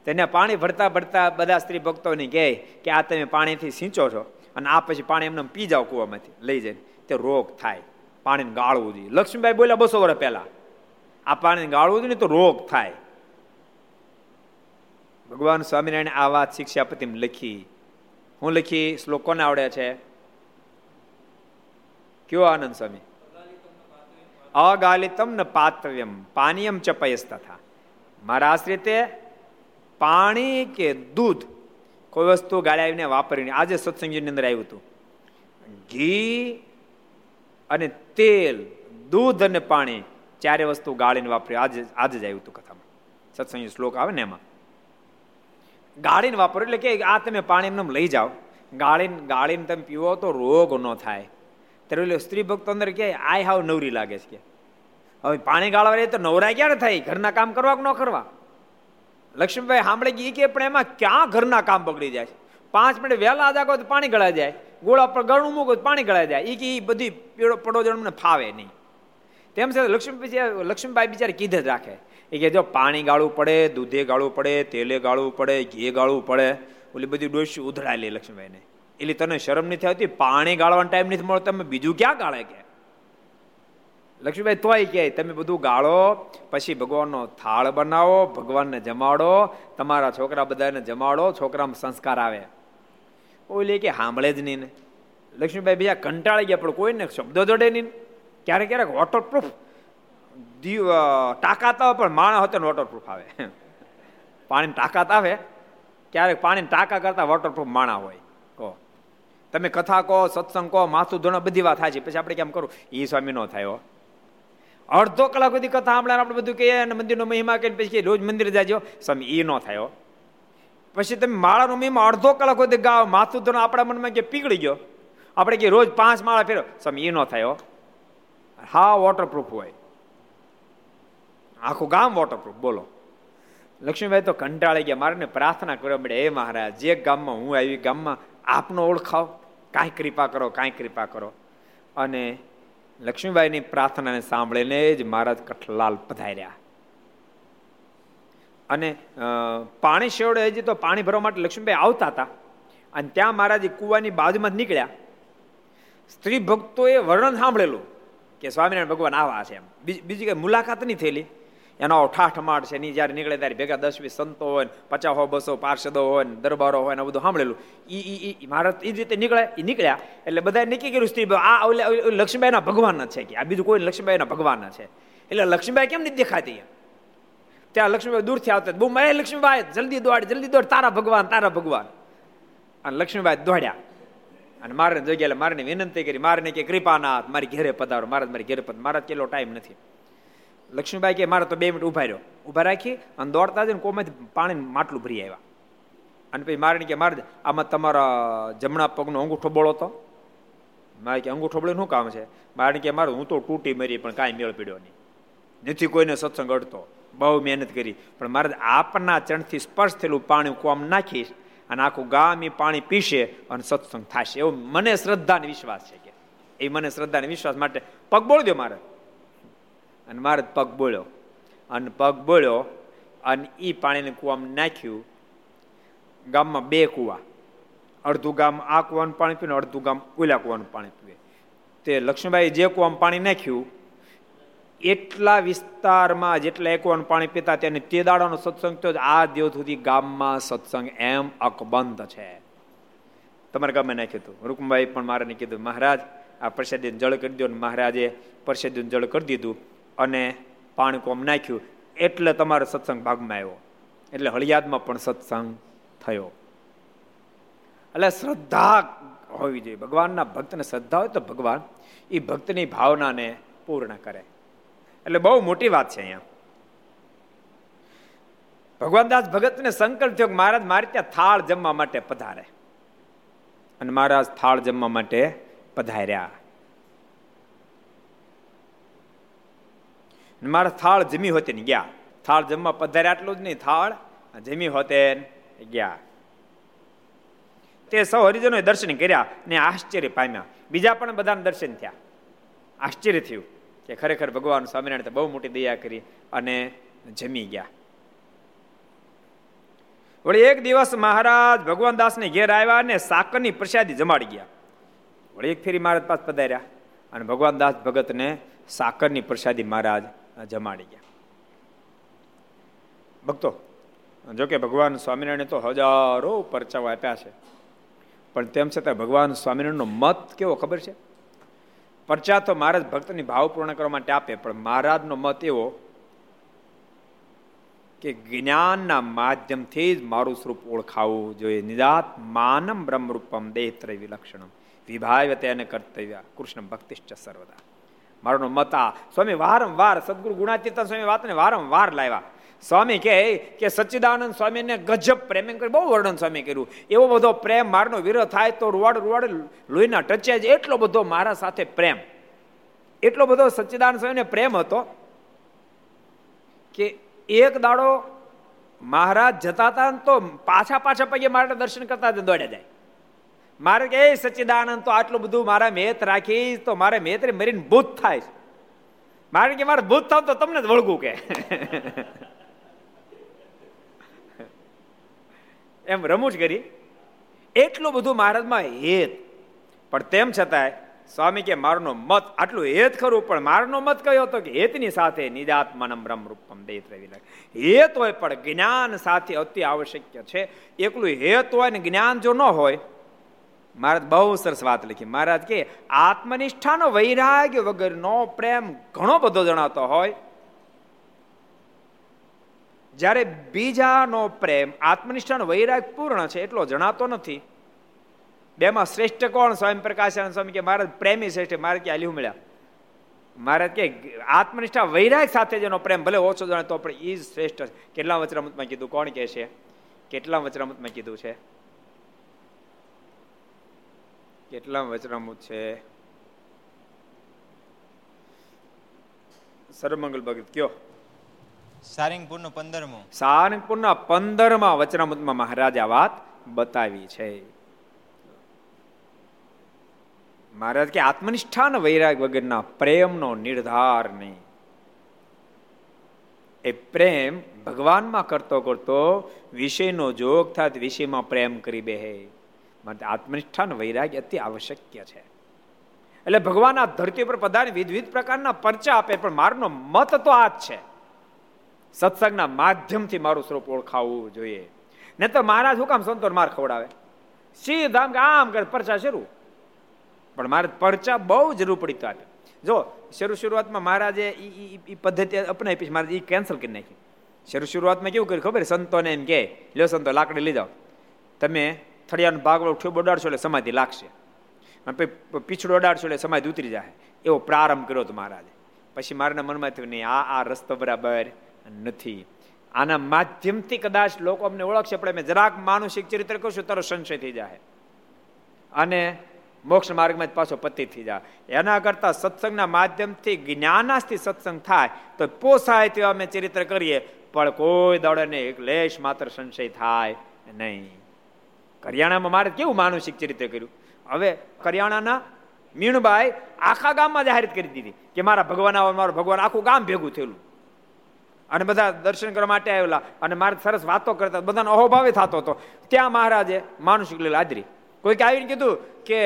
તેને પાણી ભરતા ભરતા બધા સ્ત્રી ભક્તોને કહે કે આ તમે પાણીથી સિંચો છો અને આ પછી પાણી એમને પી જાઓ કૂવામાંથી લઈ જાય તે રોગ થાય. પાણીને ગાળવું જોઈએ. લક્ષ્મીબાઈ બોલ્યા 200 વર્ષ પહેલા આ પાણીને ગાળવું જોઈએ તો રોગ થાય. ભગવાન સ્વામિનારાયણ આ વાત શિક્ષાપતિમાં લખી. હું લખી શ્લોકોને આવડે છે કયો આનંદ સ્વામી? અગાલિતમ ન પાતવ્યમ પાનીયમ ચપયસ તથા. મારા આશ્રિતે પાણી કે દૂધ કોઈ વસ્તુ ગાળાવીને વાપરીને. આજે સત્સંગની અંદર આવ્યું હતું ઘી અને તેલ, દૂધ અને પાણી, ચારે વસ્તુ ગાળીને વાપર્યું. આજે જ આવ્યું હતું કથામાં, સત્સંગ શ્લોક આવે ને એમાં ગાળીને વાપરો. એટલે કે આ તમે પાણી લઈ જાઓ, ગાળીને તમે પીવો તો રોગ ન થાય. ત્યારે એટલે સ્ત્રી ભક્તો અંદર કે આ હાવ નવરી લાગે છે, કે હવે પાણી ગાળવા રહી તો નવરા ક્યારે થાય? ઘરના કામ કરવા કે ન કરવા? લક્ષ્મીભાઈ સાંભળે ગઈ કે પણ એમાં ક્યાં ઘરના કામ બગડી જાય? 5 મિનિટ વહેલા જાગો તો પાણી ગળાઈ જાય, ગોળા પર ગળું મૂકો તો પાણી ગળાઈ જાય. એ બધી પડોજણને ફાવે નહીં. તેમ છતાં લક્ષ્મીબાઈ બિચારી કીધે જ રાખે. એ કે જો પાણી ગાળવું પડે, દૂધે ગાળવું પડે, તેલે ગાળવું પડે, ઘી ગાળવું પડે. ઓલી બધી ડોસી ઉધડાય લે લક્ષ્મીબાઈને. એટલે તને શરમ નથી આવતી? પાણી ગાળવાનો ટાઈમ નથી મળતો, તમે બીજું ક્યાં ગાળે? કે લક્ષ્મીબાઈ તોય કહે તમે બધું ગાળો, પછી ભગવાનનો થાળ બનાવો, ભગવાનને જમાડો, તમારા છોકરા બધાને જમાડો, છોકરામાં સંસ્કાર આવે. ઓલે કે સાંભળે જ નહીં ને. લક્ષ્મીબાઈ બીજા કંટાળી ગયા, પણ કોઈને શબ્દો જોડે નહીં. ક્યારેક ક્યારેક વોટરપ્રૂફ ટાંકાતા હોય, પણ માણસ હતો ને વોટરપ્રૂફ આવે, પાણીની ટાંકાત આવે. ક્યારેક પાણીની ટાંકા કરતા વોટરપ્રૂફ માણસ હોય. કહો તમે કથા કહો, સત્સંગ કહો, માથું ધોણા બધી વાત થાય છે, પછી આપણે કેમ કરવું? એ સ્વામી નો થાય. અડધો કલાક સુધી કથા સાંભળે, આપણે બધું કહીએ અને મંદિરનો મહિમા કહીને પછી રોજ મંદિર જાજો, સ્વામી એ ન થાય. પછી તમે માળાનો મહિમા અડધો કલાક સુધી ગાઓ, માથું ધોરણ આપણા મનમાં કે પીગળી ગયો, આપણે કે રોજ 5 માળા ફેરો, સ્વામી એ ન થાય. હા વોટરપ્રૂફ હોય, આખું ગામ વોટરપ્રૂફ. બોલો લક્ષ્મીભાઈ તો કંટાળી ગયા, મારે પ્રાર્થના કરવા મળે, હે મહારાજ જે ગામમાં હું આવી ગામમાં આપનો ઓળખાવ, કાંઈ કૃપા કરો, કાંઈ કૃપા કરો. અને લક્ષ્મીબાઈની પ્રાર્થનાને સાંભળીને જ મહારાજ કઠલાલ પધાર્યા. અને પાણી શેવડે હજી તો પાણી ભરવા માટે લક્ષ્મીબાઈ આવતા હતા, અને ત્યાં મહારાજ કુવાની બાજુમાં જ નીકળ્યા. સ્ત્રી ભક્તોએ વર્ણન સાંભળેલું કે સ્વામિનારાયણ ભગવાન આવા છે, એમ બીજી કઈ મુલાકાત નહીં થયેલી. એનો ઠાઠમાટ છે ની, જયારે નીકળે ત્યારે ભેગા 10-20 સંતો હોય ને 50-200 પાર્ષદો હોય ને દરબારો હોય ને બધું સાંભળેલું. મહારાજ એ જ રીતે નીકળે, એ નીકળ્યા એટલે બધા નક્કી કર્યું સ્ત્રી આ લક્ષ્મીબાઈ ના ભગવાન છે, કે આ બીજું કોઈ લક્ષ્મીબાઈ ના ભગવાન છે. એટલે લક્ષ્મીબાઈ કેમ નથી દેખાતી? ત્યાં લક્ષ્મીબાઈ દૂરથી આવતા, બહુ મારે લક્ષ્મીબાઈ જલ્દી દોડ, જલ્દી દોડ, તારા ભગવાન, તારા ભગવાન. અને લક્ષ્મીબાઈ દોડ્યા અને મારે જોઈ ગયા. મારે વિનંતી કરી, મારે કે કૃપાનાથ મારી ઘેરે પધારો, મહારાજ મારી ઘેરે પધારો. મહારાજ કેટલો ટાઈમ નથી. લક્ષ્મીબાઈ કે મારે તો 2 મિનિટ ઉભા રહ્યો, ઉભા રાખી અને દોડતા જ કોમાંથી પાણી માટલું ભરી આવ્યા. અને પછી મારે કે મારે આમાં તમારા જમણા પગનો અંગૂઠો બોળો તો. મારે કે અંગૂઠો બોળે શું કામ છે? મારે કે મારે હું તો તૂટી મરી પણ કાંઈ મેળ પીડ્યો નહીં, નથી કોઈને સત્સંગ અડતો, બહુ મહેનત કરી, પણ મારે આપના ચરણથી સ્પર્શ થયેલું પાણી હું કોમ નાખીશ અને આખું ગામ એ પાણી પીશે અને સત્સંગ થશે, એવો મને શ્રદ્ધા અને વિશ્વાસ છે. કે એ મને શ્રદ્ધા અને વિશ્વાસ માટે પગ બોળી દો મારે. અને મારે પગ બોળ્યો અને પગ બોળ્યો અને એ પાણીને કૂવામાં નાખ્યું. ગામમાં 2 કૂવા, અડધું ગામ આ કૂવાનું પાણી પીને અડધું ગામ ઓલા કૂવાનું પાણી પીવે. તે લક્ષ્મીબાઈ જે કૂવામાં પાણી નાખ્યું એટલા વિસ્તારમાં જેટલા એ કૂવાનું પાણી પીતા તેને તે દાડાનો સત્સંગ થયો. આ દિવસ સુધી ગામમાં સત્સંગ એમ અકબંધ છે. તમારા ગામે નાખ્યું હતું. રૂકમભાઈ પણ મારે કીધું મહારાજ આ પ્રસાદીને જળ કરી દો. મહારાજે પ્રસાદીને જળ કરી દીધું અને પાણી કોમ નાખ્યું એટલે તમારો સત્સંગ ભાગમાં આવ્યો. એટલે હળિયાદમાં પણ સત્સંગ થયો. એટલે શ્રદ્ધા હોવી જોઈએ. ભગવાનના ભક્તને શ્રદ્ધા હોય તો ભગવાન એ ભક્તની ભાવનાને પૂર્ણ કરે. એટલે બહુ મોટી વાત છે. અહીંયા ભગવાનદાસ ભગતને સંકલ્પ થયો કે મહારાજ મારે ત્યાં થાળ જમવા માટે પધારે. અને મહારાજ થાળ જમવા માટે પધાર્યા. મારા થાળ જમી હોતે ને ગયા. થાળ જમવા પધાર્યા આટલું જ નહીં, થાળ જમી હોતે ગયા. તે સૌ હરિજનોએ દર્શન કર્યા ને આશ્ચર્ય પામ્યા. બીજા પણ બધાને દર્શન થયા. આશ્ચર્ય થયું કે ખરેખર ભગવાન સ્વામિનારાયણ બહુ મોટી દયા કરી અને જમી ગયા. વળી એક દિવસ મહારાજ ભગવાન દાસને ઘેર આવ્યા ને સાકરની પ્રસાદી જમાડી ગયા. વળી એક ફેરી મહારાજ પાસે પધાર્યા અને ભગવાન દાસ ભગતને સાકરની પ્રસાદી મહારાજ જમાડી ગયા. ભક્તો, જોકે ભગવાન સ્વામિનારાયણે તો હજારો પરચાઓ આપ્યા છે, પણ તેમ છતાં ભગવાન સ્વામિનારાયણનો મત કેવો ખબર છે? પરચા તો મહારાજ ભક્તની ભાવ પૂર્ણ કરવા માટે આપે, પણ મહારાજનો મત એવો કે જ્ઞાનના માધ્યમથી જ મારું સ્વરૂપ ઓળખાવું જોઈએ. નિજાત માનમ બ્રહ્મરૂપમ દેહત્રય વિલક્ષણમ વિભાવ્ય તેને કર્તવ્ય કૃષ્ણ ભક્તિશ્ચ સર્વદા. મારો મત આ. સ્વામી વારંવાર સદગુરુ ગુણાતીર્થન સ્વામી વાતને વારંવાર લાવ્યા. સ્વામી કહે કે સચ્ચિદાનંદ સ્વામીને ગજબ પ્રેમ કર્યું, બહુ વર્ણન સ્વામી કર્યું. એવો બધો પ્રેમ, મારનો વિરોધ થાય તો રૂવાડ લોહીના ટચે જ એટલો બધો મારા સાથે પ્રેમ, એટલો બધો સચ્ચિદાનંદ સ્વામીને પ્રેમ હતો કે એક દાડો મહારાજ જતા હતા ને તો પાછા પગે મારા દર્શન કરતા દોડ્યા જાય. મારે કે સચ્ચિદાનંદ તો આટલું બધું મારા મેત રાખીશ તો મારે મેત મરીને ભૂત થાય. મારે કે મારે ભૂત થાય તો તમને જ વળગું કે એમ રમૂજ કરી. એટલું બધું મહારાજમાં હેત, પણ તેમ છતાંય સ્વામી કે મારનો મત આટલું હેત ખરું, પણ મારનો મત કયો હતો કે હેતની સાથે નિજાત્માનમ બ્રહ્મ રૂપમ દેત રવિલા. હેત હોય પણ જ્ઞાન સાથે અતિ આવશ્યક છે. એકલું હેત હોય ને જ્ઞાન જો ન હોય. મહારાજ બહુ સરસ વાત લખી. મહારાજ કે આત્મનિષ્ઠાનો વૈરાગ્ય વગરનો પ્રેમ ઘણો બધો જણાતો હોય, જ્યારે બીજાનો પ્રેમ આત્મનિષ્ઠાનો વૈરાગ્ય પૂર્ણ છે એટલો જણાતો નથી. બેમાં શ્રેષ્ઠ કોણ? સ્વામી પ્રકાશાનંદ સ્વામી કે મહારાજ પ્રેમી શ્રેષ્ઠ. મહારાજ કે આલ્યું મળ્યા. મહારાજ કે આત્મનિષ્ઠા વૈરાગ્ય સાથે જેનો પ્રેમ ભલે ઓછો જણાતો પણ એ જ શ્રેષ્ઠ છે. કેટલા વચરામૃતમાં કીધું? કોણ કહે છે? કેટલા વચરામૃતમાં કીધું છે? કેટલા વચરામૃત છે? સરમંગલ ભગત કયો? સારંગપુરનો 15મો. સારંગપુરના 15મા વચનામૃતમાં મહારાજ આ વાત બતાવી છે. મહારાજ કે આત્મનિષ્ઠાન વૈરાગ વગરના પ્રેમનો નિર્ધાર નહીં. એ પ્રેમ ભગવાનમાં કરતો કરતો વિષયનો જોગ થાય, વિષયમાં પ્રેમ કરી બેહે. માટે આત્મનિષ્ઠાન વૈરાગ અતિ આવશ્યક છે. એટલે ભગવાન આ ધરતી પર પધારી વિવિધ પ્રકારના પરચા આપે, પણ મારનો મત તો આ જ છે. સત્સંગના માધ્યમથી મારું સ્વરૂપ ઓળખાવવું જોઈએ. ને તો મહારાજ હું કામ સંતોર માર ખવડાવે, સીધા આમ કરે પરચા શરૂ. પણ મહારાજ પરચા બહુ જરૂર પડી તો આપે. જો શરૂઆતમાં મહારાજે એ પદ્ધતિ અપનાવી, મહારાજ એ કેન્સલ કરી નાખી. શરૂઆતમાં કેવું કર્યું ખબર? સંતોને એમ કહે, લ્યો સંતો લાકડી લઈ જાઓ, તમે થળિયાનો ભાગ ઠેબ ઓડાડશો એટલે સમાધિ લાગશે, પીછડો ઓડાડશો એટલે સમાધિ ઉતરી જાય, એવો પ્રારંભ કર્યો હતો મહારાજે. પછી મારાના મનમાં થયું નહીં, આ રસ્તો બરાબર નથી. આના માધ્યમથી કદાચ લોકો અમને ઓળખશે, પણ અમે જરાક માનુષિક ચરિત્ર કરશું તરત સંશય થઈ જાય અને મોક્ષ માર્ગમાં જ પાછો પતિ થઈ જાય. એના કરતાં સત્સંગના માધ્યમથી જ્ઞાનાસ્થી સત્સંગ થાય તો પોસાય તેવા અમે ચરિત્ર કરીએ, પણ કોઈ દાડોને એકલેશ માત્ર સંશય થાય નહીં. કરિયાણામાં મારે કેવું માનુષિક ચરિત્ર કર્યું. હવે કરિયાણાના મીણબાઈ આખા ગામમાં જાહેરાત કરી દીધી કે મારા ભગવાન આવો, મારું ભગવાન આખું ગામ ભેગું થયેલું અને બધા દર્શન કરવા માટે આવેલા અને મારે સરસ વાતો કરતા બધાનો અહોભાવે થતો હતો. ત્યાં મહારાજે માનુષિક લીલા આદરી. કોઈક આવીને કીધું કે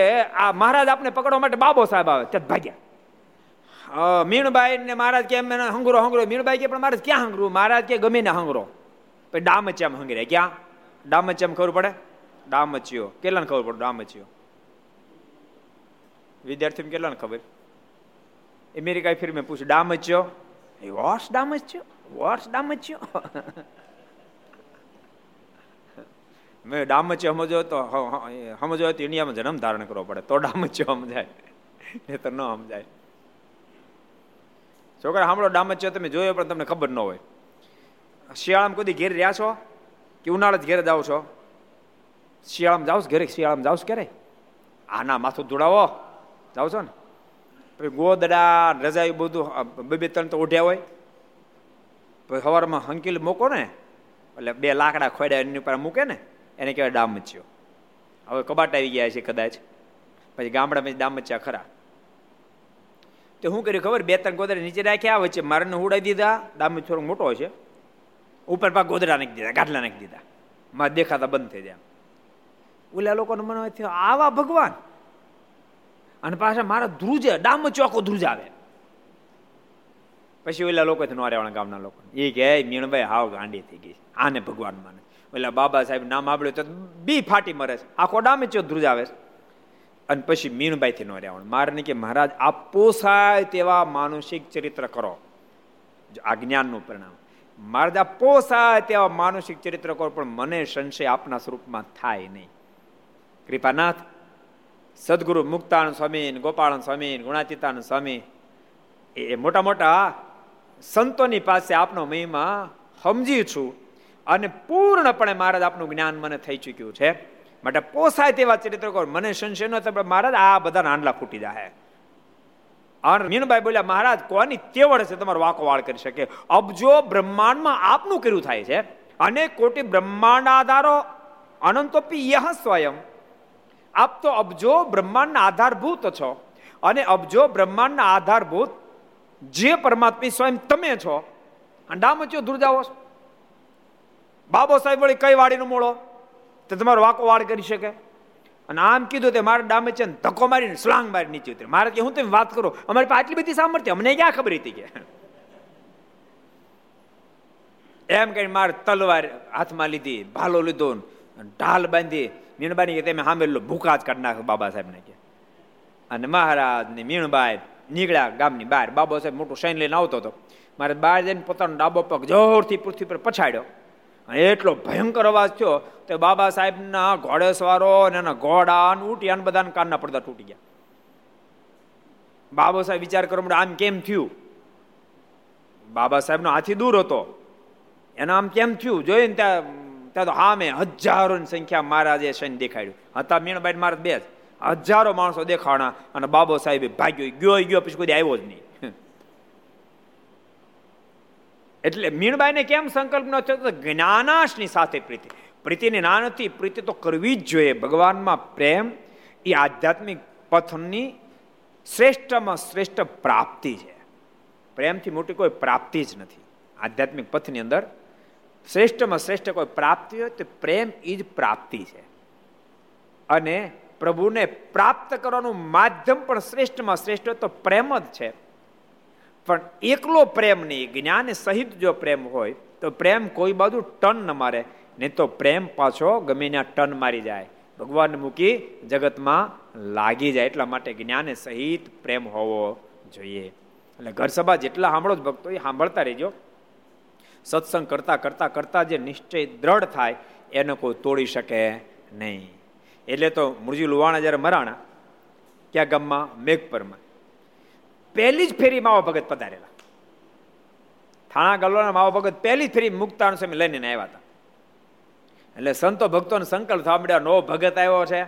આ મહારાજ આપને પકડવા માટે બાબો સાહેબ આવે, ત્યાં ભાગ્યા. મીણબાઈ ને મહારાજ કેમ હંગરો હંગરો. મીણબાઈ કે પણ મહારાજ ક્યાં હંગરું? મહારાજ કે ગમે ને હંગરો. પછી ડામચ્યામ હંગર્યા. ક્યાં ડામચ્યામ ખબર પડે? ડામચ્યો. કેટલાને ખબર પડે ડામચ્યો? વિદ્યાર્થીઓને કેટલાને ખબર? અમેરિકા ફિર મેં પૂછ્યું ડામચ્યો, વોટ્સ ડામચ્યો, વોટ્સ ડામચ્યો. મેં ડામચ્યો સમજો તો સમજો તો ઇન્ડિયામાં જન્મ ધારણ કરવો પડે તો ડામચ્યો સમજાય, નહીં તો ન સમજાય. છોકરા સાંભળો, ડામચ્યો તમે જોયો પણ તમને ખબર ન હોય. શિયાળામાં કોઈ દી ઘેર રહ્યા છો કે ઉનાળા જ ઘેર જાઓ છો? શિયાળામાં જાઓ છો ઘેરે? શિયાળામાં જાઓ છો ક્યારે? આના માથું ધોળાવો જાઓ છો ને પછી ગોદડા રજા એ બધું બે ત્રણ તો ઓઢ્યા હોય. પછી સવારમાં હંકીલ મૂકો ને એટલે બે લાકડા ખોડ્યા એની ઉપર મૂકે ને એને કહેવાય ડામચ્યો. હવે કબાટ આવી ગયા છે કદાચ. પછી ગામડામાં ડામચ્યા ખરા. તો શું કર્યું ખબર? બે ત્રણ ગોદડા નીચે રાખ્યા, વચ્ચે મારાને ઉડાવી દીધા. ડામચ થોડો મોટો હોય છે, ઉપર પાક ગોદડા નાખી દીધા, ગાટલા નાખી દીધા, મારા દેખાતા બંધ થઈ ગયા. ઓલા લોકોને મને થયો આવા ભગવાન. અને પાછા મારા ધ્રુજે ડામચ્યો આખો ધ્રુજ આવે. પછી ઓલા લોકો નોરેવાળા ગામના લોકો એ કહે મીણભાઈ હાવ ગાંડી થઈ ગઈ, આને ભગવાન માને. એટલે બાબા સાહેબ નામ આપડ્યું તો બી ફાટી મરે છે, આખો ડામચ્યો ધ્રુજ આવે છે. અને પછી મીણબાઈ થી નો રહેવાનું. મારે કે મહારાજ આ પોસાય તેવા માનુષિક ચરિત્ર કરો, આ જ્ઞાનનું પરિણામ. મહારાજ આ પોસાય તેવા માનુષિક ચરિત્ર કરો, પણ મને સંશય આપના સ્વરૂપમાં થાય નહીં. કૃપાનાથ સદગુરુ મુક્તાનંદ સ્વામી, ગોપાળાનંદ સ્વામી, ગુણાતીતાનંદ સ્વામી એ મોટા મોટા સંતોની પાસે આપનો મહિમા સમજી છું અને પૂર્ણપણે મહારાજ આપનું જ્ઞાન મને થઈ ચૂક્યું છે. માટે પોસાય તેવા ચરિત્ર કરો, મને સંશય ન થાય. મહારાજ આ બધાના આંડલા ફૂટી જાય. અને મીણબાઈ બોલ્યા મહારાજ કોની તેવડ છે તમારો વાંકો વાળ કરી શકે? અબજો બ્રહ્માંડમાં આપનું કર્યું થાય છે અને કોટી બ્રહ્માંડ આધારો અનંતોપી યહ સ્વયં. આપ તો અબજો બ્રહ્માંડના આધારભૂત છો અને અબજો બ્રહ્માંડના આધારભૂત જે પરમાત્મા સ્વયં તમે છો. ડામચ્યો દુર્જાવો છો. બાબો સાહેબ વળી કઈ વાડીનો મોળો તો તમારો વાંકો વાળ કરી શકે? અને આમ કીધું તે મારા ડામચ્યાને ધક્કો મારીને સ્લાંગ મારી નીચે ઉતરી. મારે કે હું તમે વાત કરો, અમારી પાસે આટલી બધી સામર્થ્ય, અમને ક્યાં ખબર હતી કે એમ કહીને મારે તલવાર હાથમાં લીધી, ભાલો લીધો, ઢાલ બાંધી. મીણબાઈ કે તમે સાંભળેલો ભૂકા જ કાઢી નાખો બાબા સાહેબને કે. અને મહારાજ ને મીણબાઈ નીકળ્યા ગામની બહાર. બાબો સાહેબ મોટું સૈન લઈને આવતો હતો. મારે બહાર જઈને પોતાનો ડાબો પગ જોરથી પૃથ્વી પર પછાડ્યો અને એટલો ભયંકર અવાજ થયો તો બાબા સાહેબના ઘોડેસવારો અને એના ઘોડા ઉઠ્યા અને બધાના કાનના પડદા તૂટી ગયા. બાબા સાહેબ વિચાર કરો આમ કેમ થયું? બાબા સાહેબનો હાથી દૂર હતો, એને આમ કેમ થયું જોઈને ત્યાં તો હામે હજારોની સંખ્યા મહારાજે સૈન્ય દેખાડ્યું હતા. મીણબાઈ મારા બે હજારો માણસો દેખાણા અને બાબા સાહેબે ભાગ્યો. ગયો પછી કોઈ આવ્યો જ નહીં. એટલે મીણબાઈને કેમ સંકલ્પ ન થયો? જ્ઞાનાશની સાથે પ્રીતિ. પ્રીતિની ના નથી, પ્રીતિ તો કરવી જ જોઈએ. ભગવાનમાં પ્રેમ એ આધ્યાત્મિક પથની શ્રેષ્ઠમાં શ્રેષ્ઠ પ્રાપ્તિ છે. પ્રેમથી મોટી કોઈ પ્રાપ્તિ જ નથી. આધ્યાત્મિક પથની અંદર શ્રેષ્ઠમાં શ્રેષ્ઠ કોઈ પ્રાપ્તિ હોય તો પ્રેમ એ જ પ્રાપ્તિ છે. અને પ્રભુને પ્રાપ્ત કરવાનું માધ્યમ પણ શ્રેષ્ઠમાં શ્રેષ્ઠ હોય તો પ્રેમ જ છે. પણ એકલો પ્રેમ નહીં, જ્ઞાન સહિત જો પ્રેમ હોય તો પ્રેમ કોઈ બાજુ ટન ન મારે, નહીં તો પ્રેમ પાછો ગમે ત્યાં ટન મારી જાય, ભગવાનને મૂકી જગતમાં લાગી જાય. એટલા માટે જ્ઞાન સહિત પ્રેમ હોવો જોઈએ. એટલે ઘરસભા જેટલા સાંભળો જ ભક્તો, એ સાંભળતા રહેજો. સત્સંગ કરતા કરતા કરતા જે નિશ્ચય દ્રઢ થાય એને કોઈ તોડી શકે નહીં. એટલે તો મુરજી લુહાણા જ્યારે મરાણા ક્યાં ગામમાં મેઘપરમાં પહેલી જ ફેરી માવા ભગત પધારેલા. થાણા ગલવાના માવા ભગત પહેલી ફેરી મુક્તાન સ્વામી લઈને આવ્યા હતા. એટલે સંતો ભક્તોને સંકલ્પ થવા મળ્યા, નો ભગત આવ્યો છે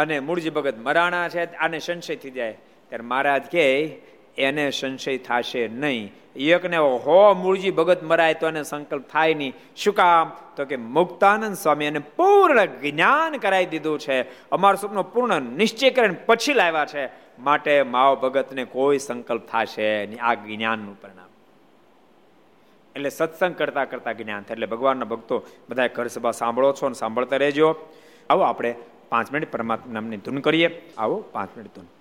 અને મૂળજી ભગત મરાણા છે, આને સંશય થઈ જાય. ત્યારે મહારાજ કહે એને સંશય થશે નહીં. એકને હો મૂળજી ભગત મરાય તો એને સંકલ્પ થાય નહીં. શું કામ? તો કે મુક્તાનંદ સ્વામી એને પૂર્ણ જ્ઞાન કરાવી દીધું છે, અમારું સ્વપ્ન પૂર્ણ નિશ્ચય કરીને પછી લાવ્યા છે, માટે માવ ભગતને કોઈ સંકલ્પ થશે નહીં. આ જ્ઞાનનું પરિણામ. એટલે સત્સંગ કરતા કરતા જ્ઞાન થાય. એટલે ભગવાનના ભક્તો બધા ઘરસભા સાંભળો છો ને સાંભળતા રહેજો. આવો આપણે 5 મિનિટ પરમાત્માની ધૂન કરીએ. આવો 5 મિનિટ ધૂન.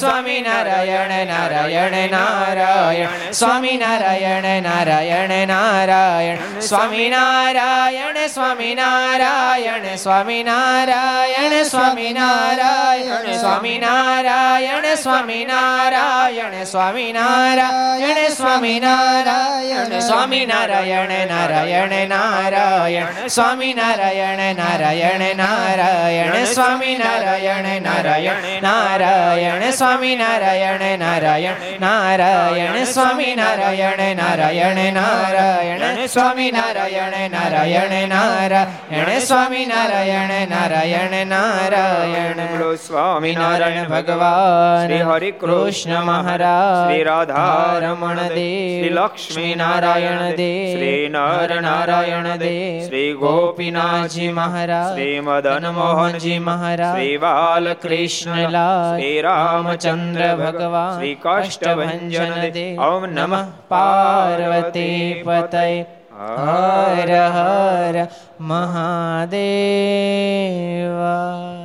સ્વામી નારાયણ નારાયણ નારાયણ, સ્વામી નારાયણ નારાયણ નારાયણ, સ્વામી નારાયણ સ્વામી નારાયણ, સ્વામી નારાયણ સ્વામી નારાયણ, સ્વામી નારાયણ સ્વામી નારાયણ, સ્વામી નારાયણ સ્વામી નારાયણ, સ્વામી નારાયણ નારાયણ નારાયણ, સ્વામી નારાયણ નારાયણ નારાયણ, સ્વામી નારાયણ નારાયણ નારાયણ, સ્વામી નારાયણ નારાયણ નારાયણ, સ્વામી નારાયણ સ્વામી નારાયણ, સ્વામી નારાયણ સ્વામી નારાયણ, સ્વામી નારાયણ સ્વામી નારાયણ, સ્વામી નારાયણ સ્વામી નારાયણ, સ્વામી નારાયણ નારાયણ નારાયણ, સ્વામી નારાયણ નારાયણ નારાયણ, સ્વામી નારાયણ નારાયણ નારાયણ, સ્વામી નારાયણ નારાયણ નારાયણ, સ્વામી નારાયણ નારાયણ નારાયણ, સ્વામી નારાયણ નારાયણ નારાયણ, સ્વામી નારાયણ નારાયણ નારાયણ. સ્વામિનારાયણ ભગવાન, શ્રી હરિ કૃષ્ણ મહારાજ, શ્રી રાધા રમણ દેવ, શ્રી લક્ષ્મી નારાયણ દેવ, શ્રી નર નારાયણ દેવ, શ્રી ગોપીનાથજી મહારાજ, શ્રી મદન મોહનજી મહારાજ, શ્રી બાલકૃષ્ણલાલ, શ્રી રામચંદ્ર ભગવાન, શ્રી કાષ્ટભંજન દેવ. ઓમ નમઃ પાર્વતી પતય. હર હર મહાદેવ.